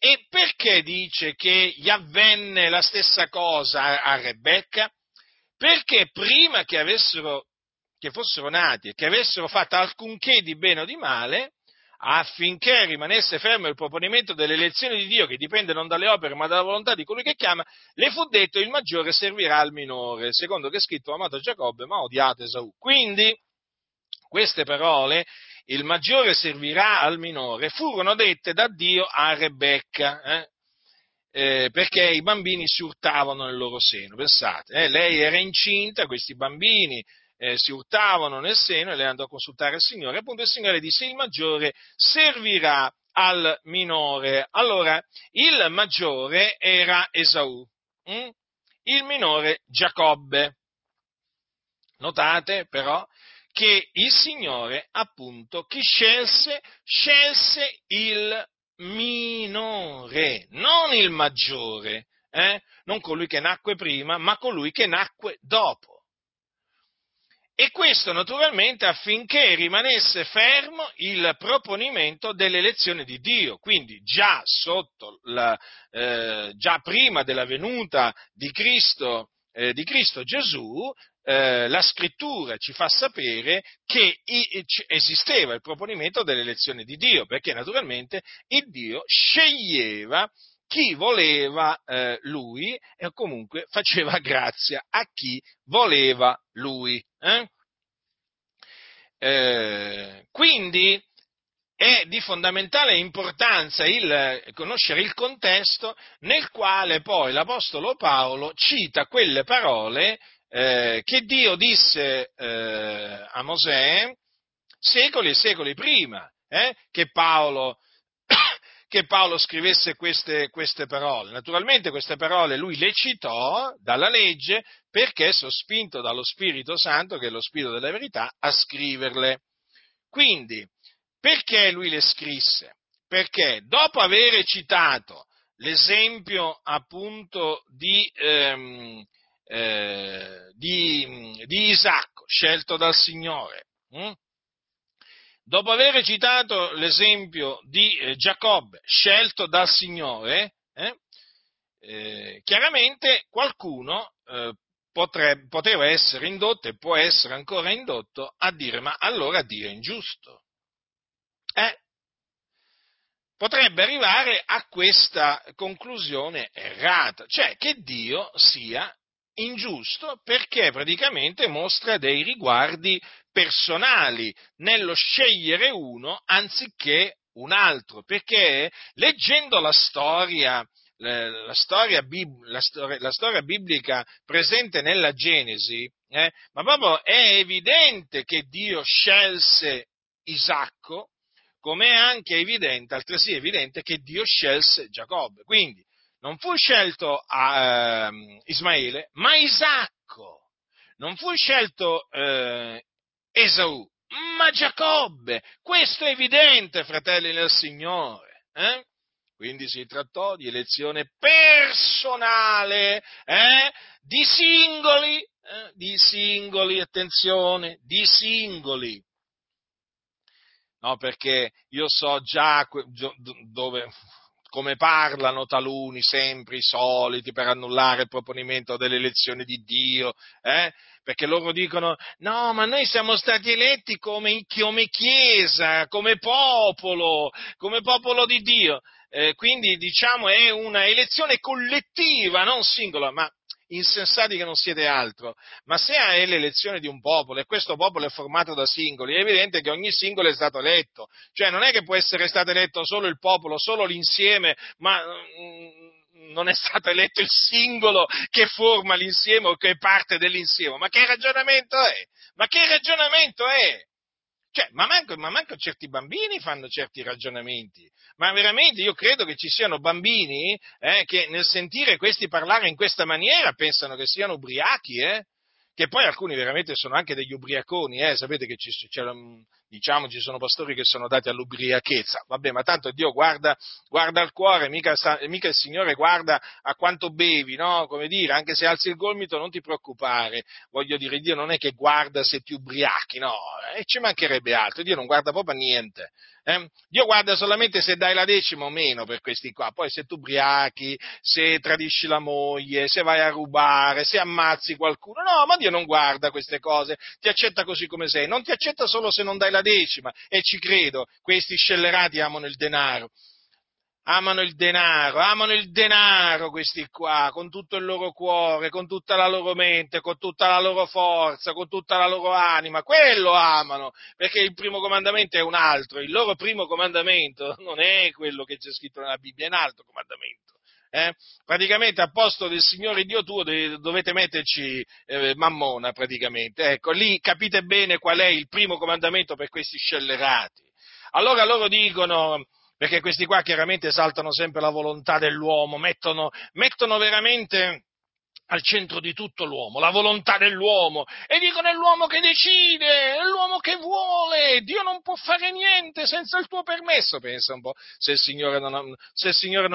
E perché dice che gli avvenne la stessa cosa a Rebecca? Perché prima che fossero nati e che avessero fatto alcunché di bene o di male, affinché rimanesse fermo il proponimento dell'elezione di Dio, che dipende non dalle opere ma dalla volontà di colui che chiama, le fu detto: il maggiore servirà al minore, secondo che è scritto: amato Giacobbe ma odiato Esaù. Quindi queste parole, il maggiore servirà al minore, furono dette da Dio a Rebecca, perché i bambini si urtavano nel loro seno. Pensate, lei era incinta, questi bambini si urtavano nel seno e lei andò a consultare il Signore. Appunto il Signore disse: il maggiore servirà al minore. Allora, il maggiore era Esaù, il minore Giacobbe. Notate però che il Signore, appunto, chi scelse il minore, non il maggiore, non colui che nacque prima, ma colui che nacque dopo. E questo naturalmente affinché rimanesse fermo il proponimento dell'elezione di Dio. Quindi già già prima della venuta di Cristo Gesù, la scrittura ci fa sapere che esisteva il proponimento dell'elezione di Dio, perché naturalmente il Dio sceglieva chi voleva lui e comunque faceva grazia a chi voleva lui. Quindi è di fondamentale importanza conoscere il contesto nel quale poi l'Apostolo Paolo cita quelle parole che Dio disse a Mosè secoli e secoli prima, che Paolo scrivesse queste parole. Naturalmente queste parole lui le citò dalla legge perché sospinto dallo Spirito Santo, che è lo Spirito della verità, a scriverle. Quindi, perché lui le scrisse? Perché dopo aver citato l'esempio appunto di Isacco scelto dal Signore, dopo aver citato l'esempio di Giacobbe scelto dal Signore, chiaramente qualcuno poteva essere indotto e può essere ancora indotto a dire: ma allora Dio è ingiusto. Potrebbe arrivare a questa conclusione errata, cioè che Dio sia ingiusto perché praticamente mostra dei riguardi personali nello scegliere uno anziché un altro, perché leggendo la storia biblica presente nella Genesi, ma proprio è evidente che Dio scelse Isacco, come è anche altresì evidente che Dio scelse Giacobbe. Quindi non fu scelto Ismaele, ma Isacco. Non fu scelto Esaù, ma Giacobbe. Questo è evidente, fratelli del Signore. Quindi si trattò di elezione personale, di singoli, attenzione, di singoli. No, perché io so già come parlano taluni, sempre i soliti, per annullare il proponimento dell'elezione di Dio, perché loro dicono: no, ma noi siamo stati eletti come Chiesa, come popolo di Dio, quindi diciamo è una elezione collettiva, non singola, ma insensati che non siete altro. Ma se è l'elezione di un popolo e questo popolo è formato da singoli, è evidente che ogni singolo è stato eletto, cioè non è che può essere stato eletto solo il popolo, solo l'insieme, ma non è stato eletto il singolo che forma l'insieme o che è parte dell'insieme. Ma che ragionamento è? Cioè, ma manco certi bambini fanno certi ragionamenti. Ma veramente io credo che ci siano bambini che nel sentire questi parlare in questa maniera pensano che siano ubriachi, che poi alcuni veramente sono anche degli ubriaconi, sapete che ci sono pastori che sono dati all'ubriachezza, vabbè, ma tanto Dio guarda al cuore, mica il Signore guarda a quanto bevi, no? Come dire, anche se alzi il gomito non ti preoccupare, voglio dire, Dio non è che guarda se ti ubriachi, no, e ci mancherebbe altro, Dio non guarda proprio a niente. Dio guarda solamente se dai la decima o meno per questi qua, poi se tu ubriachi, se tradisci la moglie, se vai a rubare, se ammazzi qualcuno, no, ma Dio non guarda queste cose, ti accetta così come sei, non ti accetta solo se non dai la decima, e ci credo, questi scellerati amano il denaro questi qua, con tutto il loro cuore, con tutta la loro mente, con tutta la loro forza, con tutta la loro anima, quello amano, perché il primo comandamento è un altro, il loro primo comandamento non è quello che c'è scritto nella Bibbia, è un altro comandamento. Praticamente a posto del Signore Dio tuo dovete metterci mammona, praticamente, ecco, lì capite bene qual è il primo comandamento per questi scellerati. Allora loro dicono, perché questi qua chiaramente esaltano sempre la volontà dell'uomo, mettono veramente al centro di tutto l'uomo, la volontà dell'uomo, e dicono è l'uomo che decide, è l'uomo che vuole, Dio non può fare niente senza il tuo permesso. Pensa un po', se il Signore non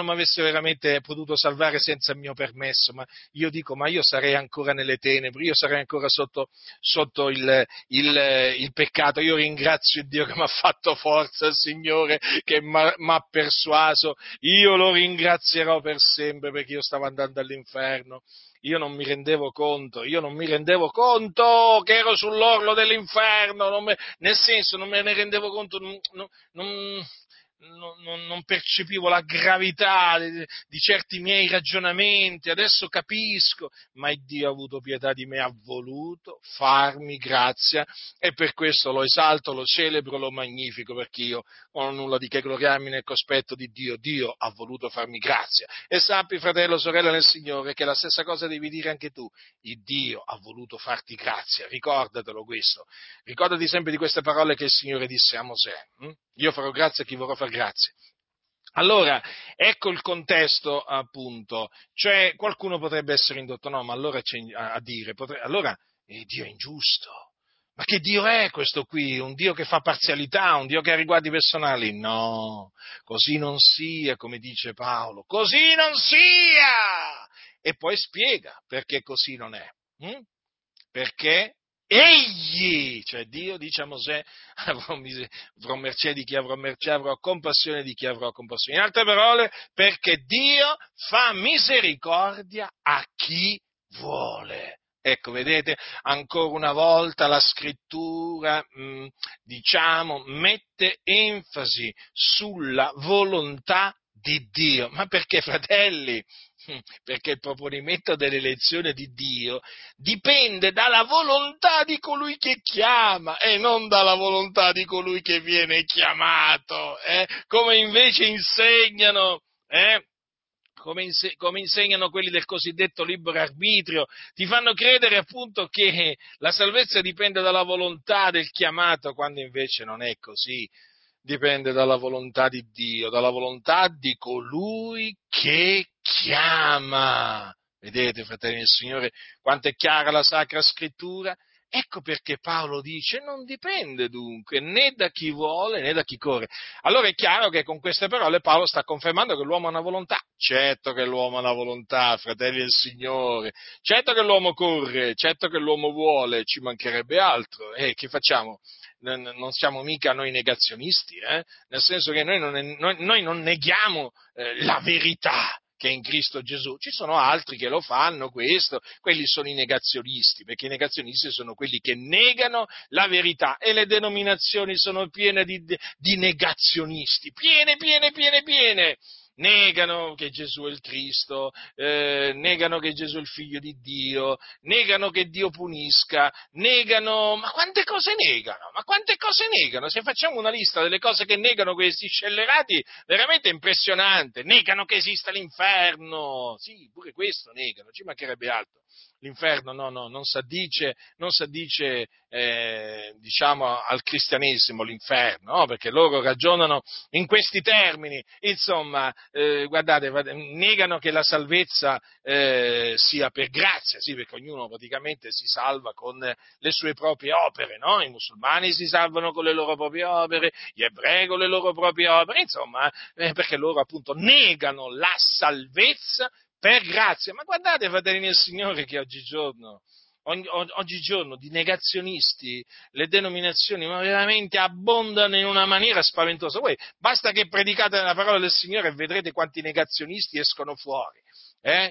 mi avesse veramente potuto salvare senza il mio permesso, ma io sarei ancora nelle tenebre, io sarei ancora sotto il peccato. Io ringrazio Dio che mi ha fatto forza, il Signore che mi ha persuaso, io lo ringrazierò per sempre, perché io stavo andando all'inferno. Io non mi rendevo conto che ero sull'orlo dell'inferno, non me ne rendevo conto, non percepivo la gravità di certi miei ragionamenti, adesso capisco, ma Dio ha avuto pietà di me, ha voluto farmi grazia, e per questo lo esalto, lo celebro, lo magnifico, perché io non ho nulla di che gloriarmi nel cospetto di Dio, Dio ha voluto farmi grazia. E sappi, fratello, sorella nel Signore, che la stessa cosa devi dire anche tu, il Dio ha voluto farti grazia, ricordatelo questo, ricordati sempre di queste parole che il Signore disse a Mosè, io farò grazia a chi vorrò far grazia. Allora, ecco il contesto, appunto, cioè qualcuno potrebbe essere indotto, no, ma allora Dio è ingiusto, ma che Dio è questo qui? Un Dio che fa parzialità, un Dio che ha riguardi personali? No, così non sia, come dice Paolo, così non sia! E poi spiega perché così non è, perché egli, cioè Dio, dice a Mosè, avrò mercé di chi avrò mercé, avrò compassione di chi avrò compassione. In altre parole, perché Dio fa misericordia a chi vuole. Ecco, vedete, ancora una volta la Scrittura, mette enfasi sulla volontà di Dio. Ma perché, fratelli? Perché il proponimento dell'elezione di Dio dipende dalla volontà di colui che chiama e non dalla volontà di colui che viene chiamato, come invece insegnano, come insegnano quelli del cosiddetto libero arbitrio, ti fanno credere appunto che la salvezza dipende dalla volontà del chiamato, quando invece non è così. Dipende dalla volontà di Dio, dalla volontà di colui che chiama. Vedete, fratelli del Signore, quanto è chiara la Sacra Scrittura? Ecco perché Paolo dice, non dipende dunque né da chi vuole né da chi corre. Allora è chiaro che con queste parole Paolo sta confermando che l'uomo ha una volontà. Certo che l'uomo ha una volontà, fratelli del Signore. Certo che l'uomo corre, certo che l'uomo vuole, ci mancherebbe altro. E che facciamo? Non siamo mica noi negazionisti, nel senso che noi non neghiamo la verità che è in Cristo Gesù. Ci sono altri che lo fanno, questo, quelli sono i negazionisti, perché i negazionisti sono quelli che negano la verità, e le denominazioni sono piene di negazionisti, piene. Negano che Gesù è il Cristo, negano che Gesù è il Figlio di Dio, negano che Dio punisca, negano, ma quante cose negano, se facciamo una lista delle cose che negano questi scellerati, veramente impressionante, negano che esista l'inferno, sì, pure questo negano, ci mancherebbe altro. l'inferno non s'addice diciamo al cristianesimo l'inferno, no? Perché loro ragionano in questi termini, guardate, negano che la salvezza sia per grazia, sì, perché ognuno praticamente si salva con le sue proprie opere, no? I musulmani si salvano con le loro proprie opere, gli ebrei con le loro proprie opere, perché loro appunto negano la salvezza per grazia. Ma guardate, fratelli del Signore, che oggigiorno di negazionisti le denominazioni ma veramente abbondano in una maniera spaventosa. Voi basta che predicate la parola del Signore e vedrete quanti negazionisti escono fuori.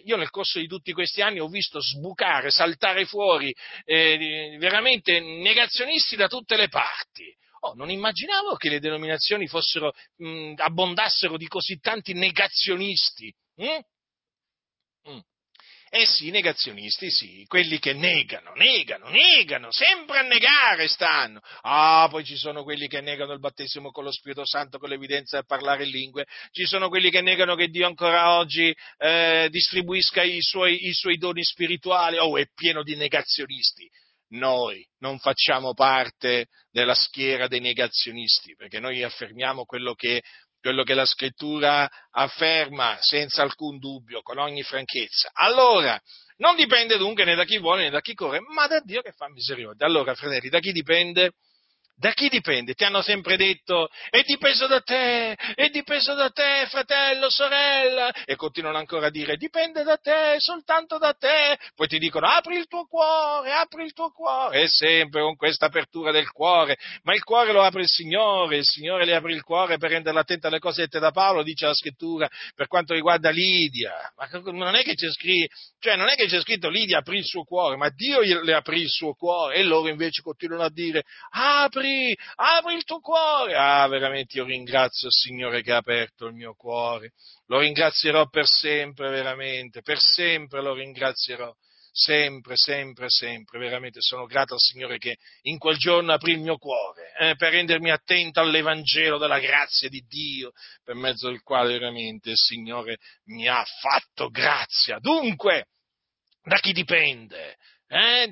Io nel corso di tutti questi anni ho visto sbucare, saltare fuori veramente negazionisti da tutte le parti. Oh, non immaginavo che le denominazioni fossero abbondassero di così tanti negazionisti. Eh sì, i negazionisti, sì, quelli che negano, sempre a negare stanno. Poi ci sono quelli che negano il battesimo con lo Spirito Santo, con l'evidenza a parlare in lingue. Ci sono quelli che negano che Dio ancora oggi distribuisca i suoi doni spirituali. Oh, è pieno di negazionisti. Noi non facciamo parte della schiera dei negazionisti, perché noi affermiamo quello che la Scrittura afferma senza alcun dubbio, con ogni franchezza. Allora, non dipende dunque né da chi vuole né da chi corre, ma da Dio che fa misericordia. Allora, fratelli, da chi dipende? Da chi dipende? Ti hanno sempre detto, è dipeso da te, fratello, sorella, e continuano ancora a dire, dipende da te, soltanto da te. Poi ti dicono, apri il tuo cuore, e sempre con questa apertura del cuore. Ma il cuore lo apre il Signore le apre il cuore per renderla attenta alle cose dette da Paolo, dice la Scrittura, per quanto riguarda Lidia. Ma non è che c'è scritto Lidia aprì il suo cuore, ma Dio le aprì il suo cuore, e loro invece continuano a dire, apri il tuo cuore. Veramente io ringrazio il Signore che ha aperto il mio cuore, lo ringrazierò per sempre, veramente, per sempre lo ringrazierò, sempre, veramente sono grato al Signore che in quel giorno aprì il mio cuore, per rendermi attento all'Evangelo della grazia di Dio, per mezzo del quale veramente il Signore mi ha fatto grazia. Dunque, da chi dipende?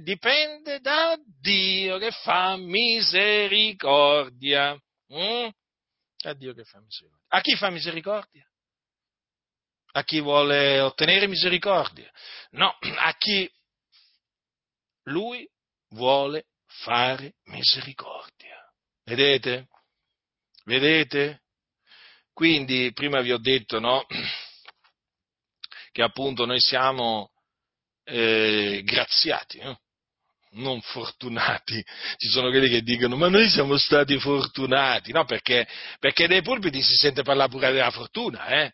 Dipende da Dio che fa misericordia. A Dio che fa misericordia. A chi fa misericordia? A chi vuole ottenere misericordia? No, a chi lui vuole fare misericordia. Vedete? Quindi prima vi ho detto, no, che appunto noi siamo graziati, non fortunati. Ci sono quelli che dicono, ma noi siamo stati fortunati, no? Perché dai pulpiti si sente parlare pure della fortuna,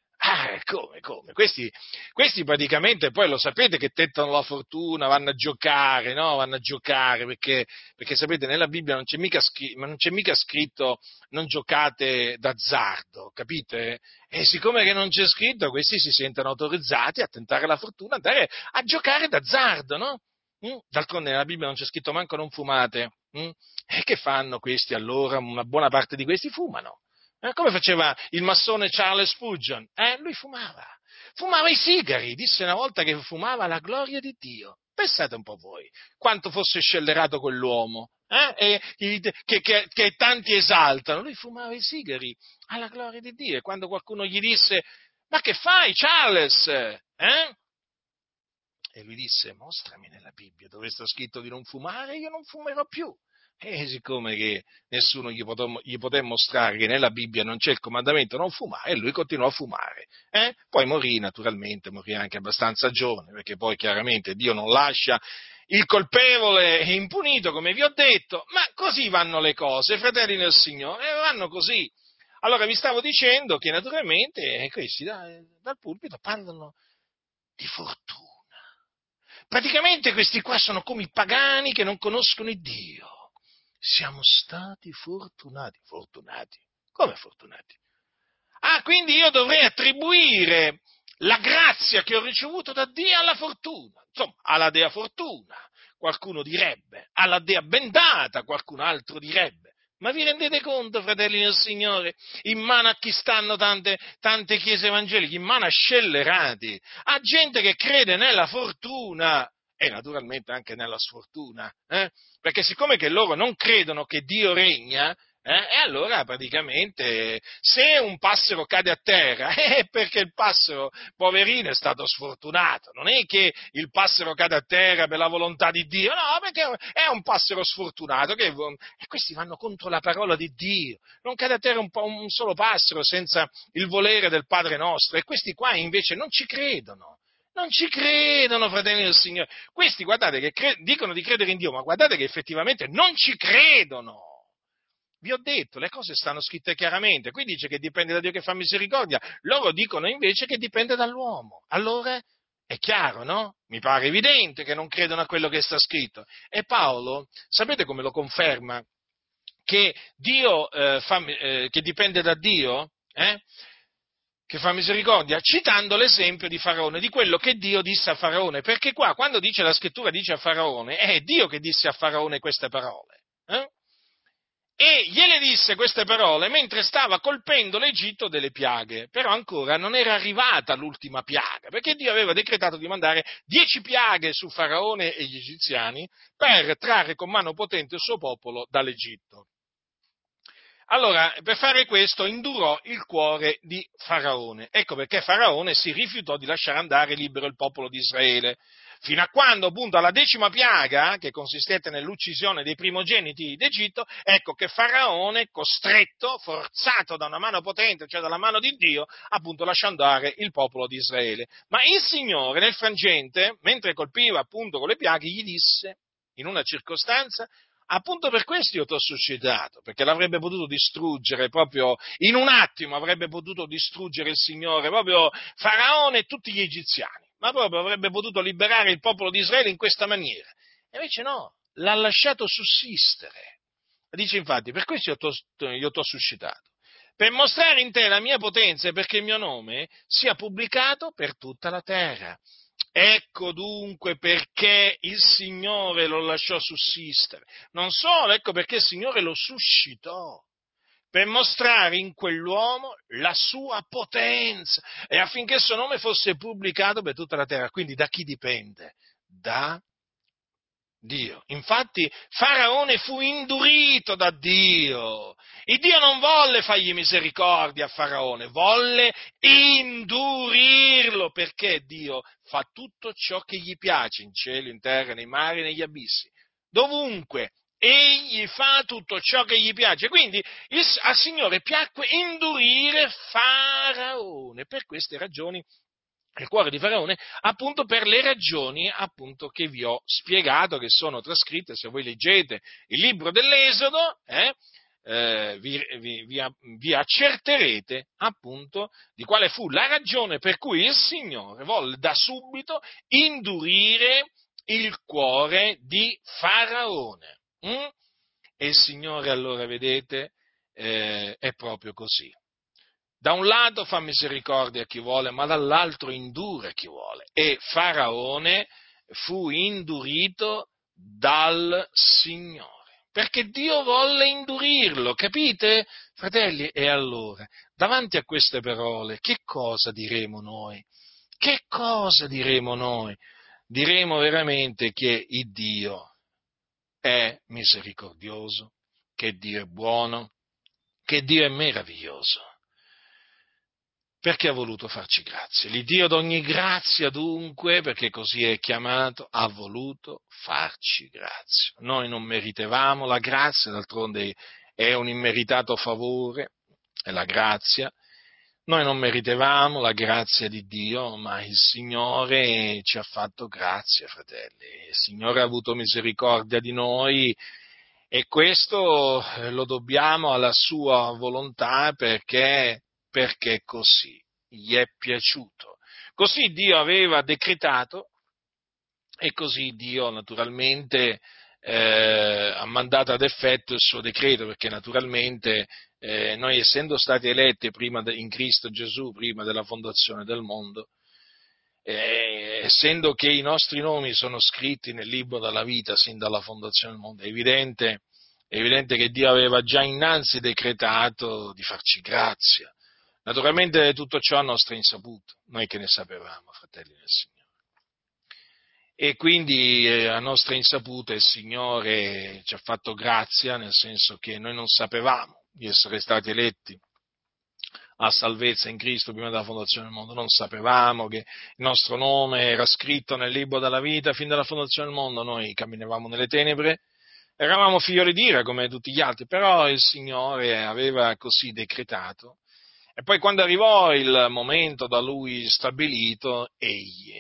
come? Questi praticamente poi lo sapete che tentano la fortuna, vanno a giocare, perché sapete nella Bibbia non c'è mica scritto non giocate d'azzardo, capite? E siccome che non c'è scritto, questi si sentono autorizzati a tentare la fortuna, andare a giocare d'azzardo, no? D'altronde nella Bibbia non c'è scritto manco non fumate. E che fanno questi allora? Una buona parte di questi fumano. Come faceva il massone Charles Spurgeon? Lui fumava i sigari, disse una volta che fumava la gloria di Dio. Pensate un po' voi, quanto fosse scellerato quell'uomo, che tanti esaltano. Lui fumava i sigari alla gloria di Dio, e quando qualcuno gli disse, ma che fai Charles? E lui disse, mostrami nella Bibbia dove sta scritto di non fumare, io non fumerò più. E siccome che nessuno gli poté mostrare che nella Bibbia non c'è il comandamento non fumare, lui continuò a fumare. Poi morì anche abbastanza giovane, perché poi chiaramente Dio non lascia il colpevole impunito, come vi ho detto. Ma così vanno le cose, fratelli nel Signore, vanno così. Allora vi stavo dicendo che naturalmente questi dal pulpito parlano di fortuna. Praticamente questi qua sono come i pagani che non conoscono il Dio. Siamo stati fortunati, come fortunati? Quindi io dovrei attribuire la grazia che ho ricevuto da Dio alla fortuna, insomma, alla dea fortuna, qualcuno direbbe, alla dea bendata, qualcun altro direbbe. Ma vi rendete conto, fratelli del Signore, in mano a chi stanno tante chiese evangeliche, in mano a scellerati, a gente che crede nella fortuna, e naturalmente anche nella sfortuna, perché siccome che loro non credono che Dio regna, e allora praticamente se un passero cade a terra è perché il passero, poverino, è stato sfortunato, non è che il passero cade a terra per la volontà di Dio, no, perché è un passero sfortunato che, e questi vanno contro la parola di Dio, non cade a terra un solo passero senza il volere del Padre nostro, e questi qua invece non ci credono. Non ci credono, fratelli del Signore. Questi, guardate, che dicono di credere in Dio, ma guardate che effettivamente non ci credono. Vi ho detto, le cose stanno scritte chiaramente. Qui dice che dipende da Dio che fa misericordia. Loro dicono invece che dipende dall'uomo. Allora è chiaro, no? Mi pare evidente che non credono a quello che sta scritto. E Paolo, sapete come lo conferma? Che Dio che dipende da Dio, che fa misericordia, citando l'esempio di Faraone, di quello che Dio disse a Faraone, perché qua, quando dice la scrittura, dice a Faraone, è Dio che disse a Faraone queste parole, e gliele disse queste parole mentre stava colpendo l'Egitto delle piaghe, però ancora non era arrivata l'ultima piaga, perché Dio aveva decretato di mandare 10 piaghe su Faraone e gli egiziani per trarre con mano potente il suo popolo dall'Egitto. Allora, per fare questo indurò il cuore di Faraone. Ecco perché Faraone si rifiutò di lasciare andare libero il popolo di Israele, fino a quando, appunto, alla 10ª piaga, che consistette nell'uccisione dei primogeniti d'Egitto, ecco che Faraone, costretto, forzato da una mano potente, cioè dalla mano di Dio, appunto lasciò andare il popolo di Israele. Ma il Signore, nel frangente, mentre colpiva appunto con le piaghe, gli disse, in una circostanza, appunto per questo io ti ho suscitato, perché l'avrebbe potuto distruggere proprio in un attimo, avrebbe potuto distruggere il Signore, proprio Faraone e tutti gli egiziani, ma proprio avrebbe potuto liberare il popolo di Israele in questa maniera. E invece no, l'ha lasciato sussistere. Dice infatti, per questo io ti ho suscitato, per mostrare in te la mia potenza e perché il mio nome sia pubblicato per tutta la terra. Ecco dunque perché il Signore lo lasciò sussistere. Non solo, ecco perché il Signore lo suscitò, per mostrare in quell'uomo la sua potenza e affinché il suo nome fosse pubblicato per tutta la terra. Quindi da chi dipende? Da Dio. Infatti Faraone fu indurito da Dio. E Dio non volle fargli misericordia a Faraone, volle indurirlo, perché Dio fa tutto ciò che gli piace, in cielo, in terra, nei mari, negli abissi. Dovunque egli fa tutto ciò che gli piace. Quindi al Signore piacque indurire Faraone. Per queste ragioni, il cuore di Faraone, appunto per le ragioni appunto che vi ho spiegato, che sono trascritte, se voi leggete il libro dell'Esodo, vi accerterete appunto di quale fu la ragione per cui il Signore volle da subito indurire il cuore di Faraone. E il Signore, allora, vedete, è proprio così. Da un lato fa misericordia a chi vuole, ma dall'altro indura chi vuole. E Faraone fu indurito dal Signore, perché Dio volle indurirlo, capite, fratelli? E allora, davanti a queste parole, che cosa diremo noi? Che cosa diremo noi? Diremo veramente che il Dio è misericordioso, che Dio è buono, che Dio è meraviglioso, perché ha voluto farci grazie. L'Iddio d'ogni grazia, dunque, perché così è chiamato, ha voluto farci grazie. Noi non meritevamo la grazia, d'altronde è un immeritato favore, è la grazia. Noi non meritevamo la grazia di Dio, ma il Signore ci ha fatto grazia, fratelli. Il Signore ha avuto misericordia di noi, e questo lo dobbiamo alla sua volontà, perché così gli è piaciuto. Così Dio aveva decretato, e così Dio naturalmente ha mandato ad effetto il suo decreto, perché naturalmente noi, essendo stati eletti prima in Cristo Gesù, prima della fondazione del mondo, essendo che i nostri nomi sono scritti nel libro della vita sin dalla fondazione del mondo, è evidente che Dio aveva già innanzi decretato di farci grazia. Naturalmente tutto ciò a nostra insaputa, noi che ne sapevamo, fratelli del Signore. E quindi a nostra insaputa il Signore ci ha fatto grazia, nel senso che noi non sapevamo di essere stati eletti a salvezza in Cristo prima della fondazione del mondo, non sapevamo che il nostro nome era scritto nel libro della vita fin dalla fondazione del mondo. Noi camminavamo nelle tenebre, eravamo figlioli di ira come tutti gli altri, però il Signore aveva così decretato, e poi quando arrivò il momento da Lui stabilito, Egli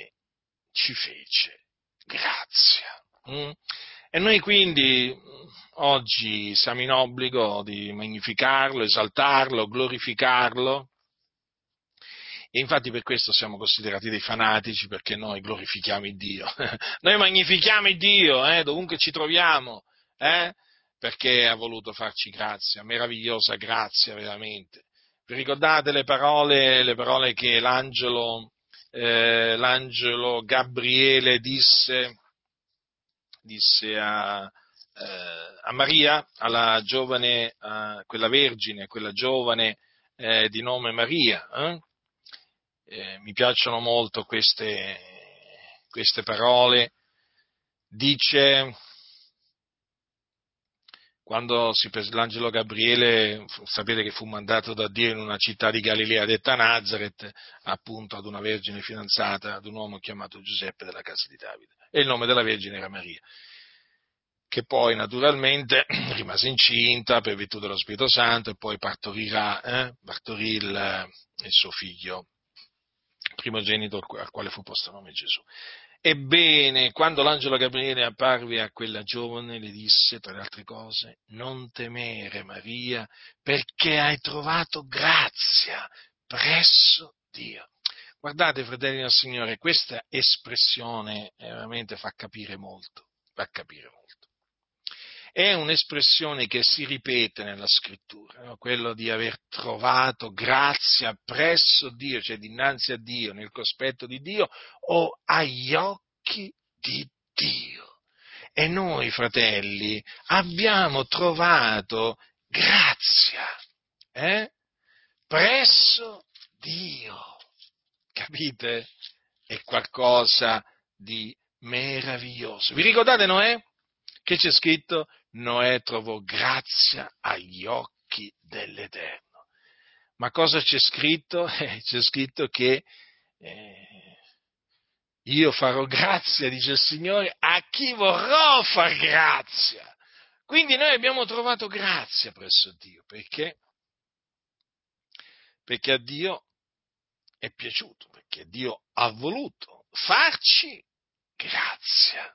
ci fece grazia. E noi quindi oggi siamo in obbligo di magnificarlo, esaltarlo, glorificarlo, e infatti per questo siamo considerati dei fanatici, perché noi glorifichiamo il Dio, noi magnifichiamo il Dio dovunque ci troviamo, perché ha voluto farci grazia, meravigliosa grazia veramente. Vi ricordate le parole che l'angelo Gabriele disse a Maria, alla giovane, quella giovane di nome Maria. Mi piacciono molto queste parole. Dice, quando l'angelo Gabriele, sapete che fu mandato da Dio in una città di Galilea detta Nazaret, appunto ad una vergine fidanzata ad un uomo chiamato Giuseppe della casa di Davide, e il nome della vergine era Maria, che poi naturalmente rimase incinta per virtù dello Spirito Santo, e poi partorì il suo figlio primogenito, al quale fu posto il nome Gesù. Ebbene, quando l'angelo Gabriele apparve a quella giovane, le disse, tra le altre cose: non temere, Maria, perché hai trovato grazia presso Dio. Guardate, fratelli del Signore, questa espressione veramente fa capire molto. È un'espressione che si ripete nella Scrittura, no? Quello di aver trovato grazia presso Dio, cioè dinanzi a Dio, nel cospetto di Dio o agli occhi di Dio. E noi, fratelli, abbiamo trovato grazia presso Dio. Capite? È qualcosa di meraviglioso. Vi ricordate Noè? Che c'è scritto? Noè trovò grazia agli occhi dell'Eterno. Ma cosa c'è scritto? C'è scritto che io farò grazia, dice il Signore, a chi vorrò far grazia. Quindi noi abbiamo trovato grazia presso Dio, perché a Dio è piaciuto, perché Dio ha voluto farci grazia.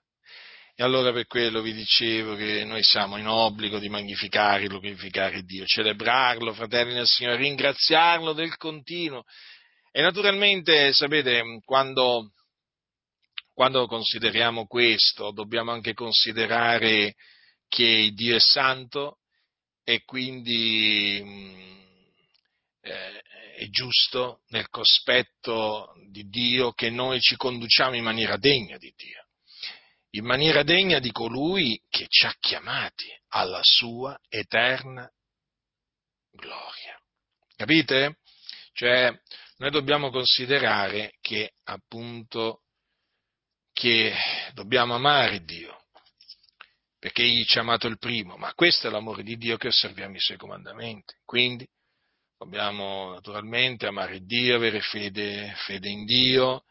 E allora per quello vi dicevo che noi siamo in obbligo di magnificare e glorificare Dio, celebrarlo, fratelli del Signore, ringraziarlo del continuo. E naturalmente, sapete, quando consideriamo questo, dobbiamo anche considerare che Dio è santo, e quindi è giusto nel cospetto di Dio che noi ci conduciamo in maniera degna di Dio, in maniera degna di colui che ci ha chiamati alla sua eterna gloria. Capite? Cioè, noi dobbiamo considerare che, appunto, che dobbiamo amare Dio, perché Egli ci ha amato il primo, ma questo è l'amore di Dio, che osserviamo i Suoi comandamenti. Quindi dobbiamo naturalmente amare Dio, avere fede in Dio,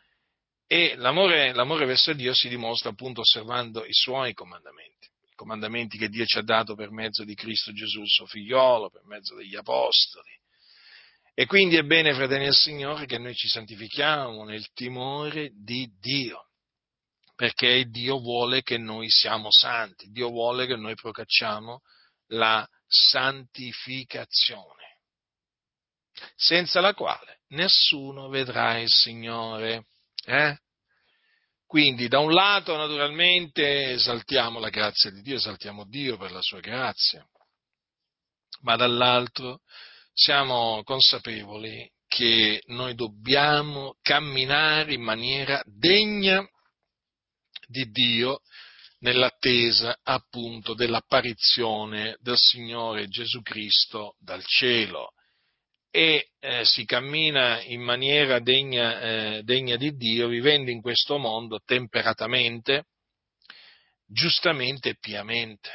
e l'amore verso Dio si dimostra appunto osservando i Suoi comandamenti, i comandamenti che Dio ci ha dato per mezzo di Cristo Gesù, il suo figliolo, per mezzo degli apostoli. E quindi è bene, fratelli del Signore, che noi ci santifichiamo nel timore di Dio, perché Dio vuole che noi siamo santi, Dio vuole che noi procacciamo la santificazione, senza la quale nessuno vedrà il Signore. Quindi da un lato naturalmente esaltiamo la grazia di Dio, esaltiamo Dio per la sua grazia, ma dall'altro siamo consapevoli che noi dobbiamo camminare in maniera degna di Dio nell'attesa appunto dell'apparizione del Signore Gesù Cristo dal cielo. e si cammina in maniera degna di Dio, vivendo in questo mondo temperatamente, giustamente e piamente,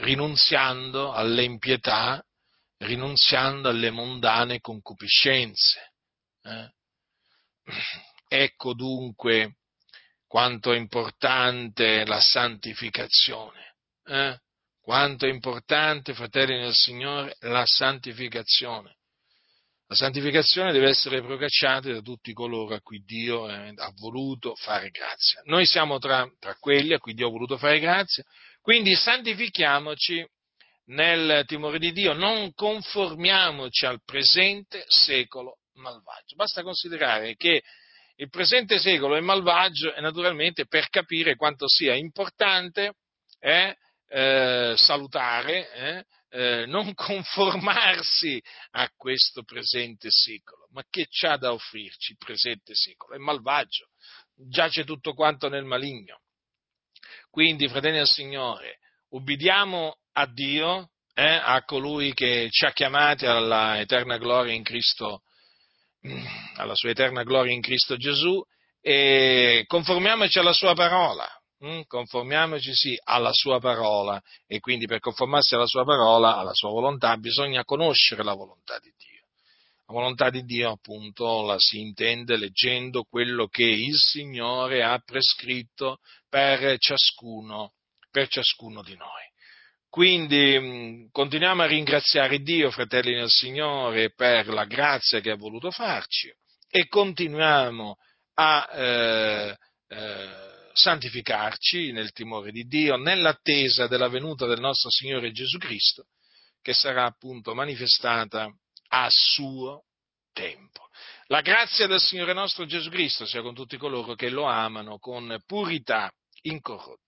rinunziando alle impietà, rinunziando alle mondane concupiscenze. Ecco dunque quanto è importante la santificazione, quanto è importante, fratelli nel Signore, la santificazione. La santificazione deve essere procacciata da tutti coloro a cui Dio ha voluto fare grazia. Noi siamo tra quelli a cui Dio ha voluto fare grazia, quindi santifichiamoci nel timore di Dio, non conformiamoci al presente secolo malvagio. Basta considerare che il presente secolo è malvagio e naturalmente per capire quanto sia importante salutare, non conformarsi a questo presente secolo. Ma che c'ha da offrirci il presente secolo? È malvagio, giace tutto quanto nel maligno. Quindi, fratelli del Signore, ubbidiamo a Dio, a colui che ci ha chiamati alla eterna gloria in Cristo, alla sua eterna gloria in Cristo Gesù, e conformiamoci alla sua parola, conformiamoci sì alla sua parola, e quindi per conformarsi alla sua parola, alla sua volontà, bisogna conoscere la volontà di Dio. La volontà di Dio, appunto, la si intende leggendo quello che il Signore ha prescritto per ciascuno di noi. Quindi continuiamo a ringraziare Dio, fratelli nel Signore, per la grazia che ha voluto farci, e continuiamo a santificarci nel timore di Dio, nell'attesa della venuta del nostro Signore Gesù Cristo, che sarà appunto manifestata a suo tempo. La grazia del Signore nostro Gesù Cristo sia con tutti coloro che lo amano con purità incorrotta.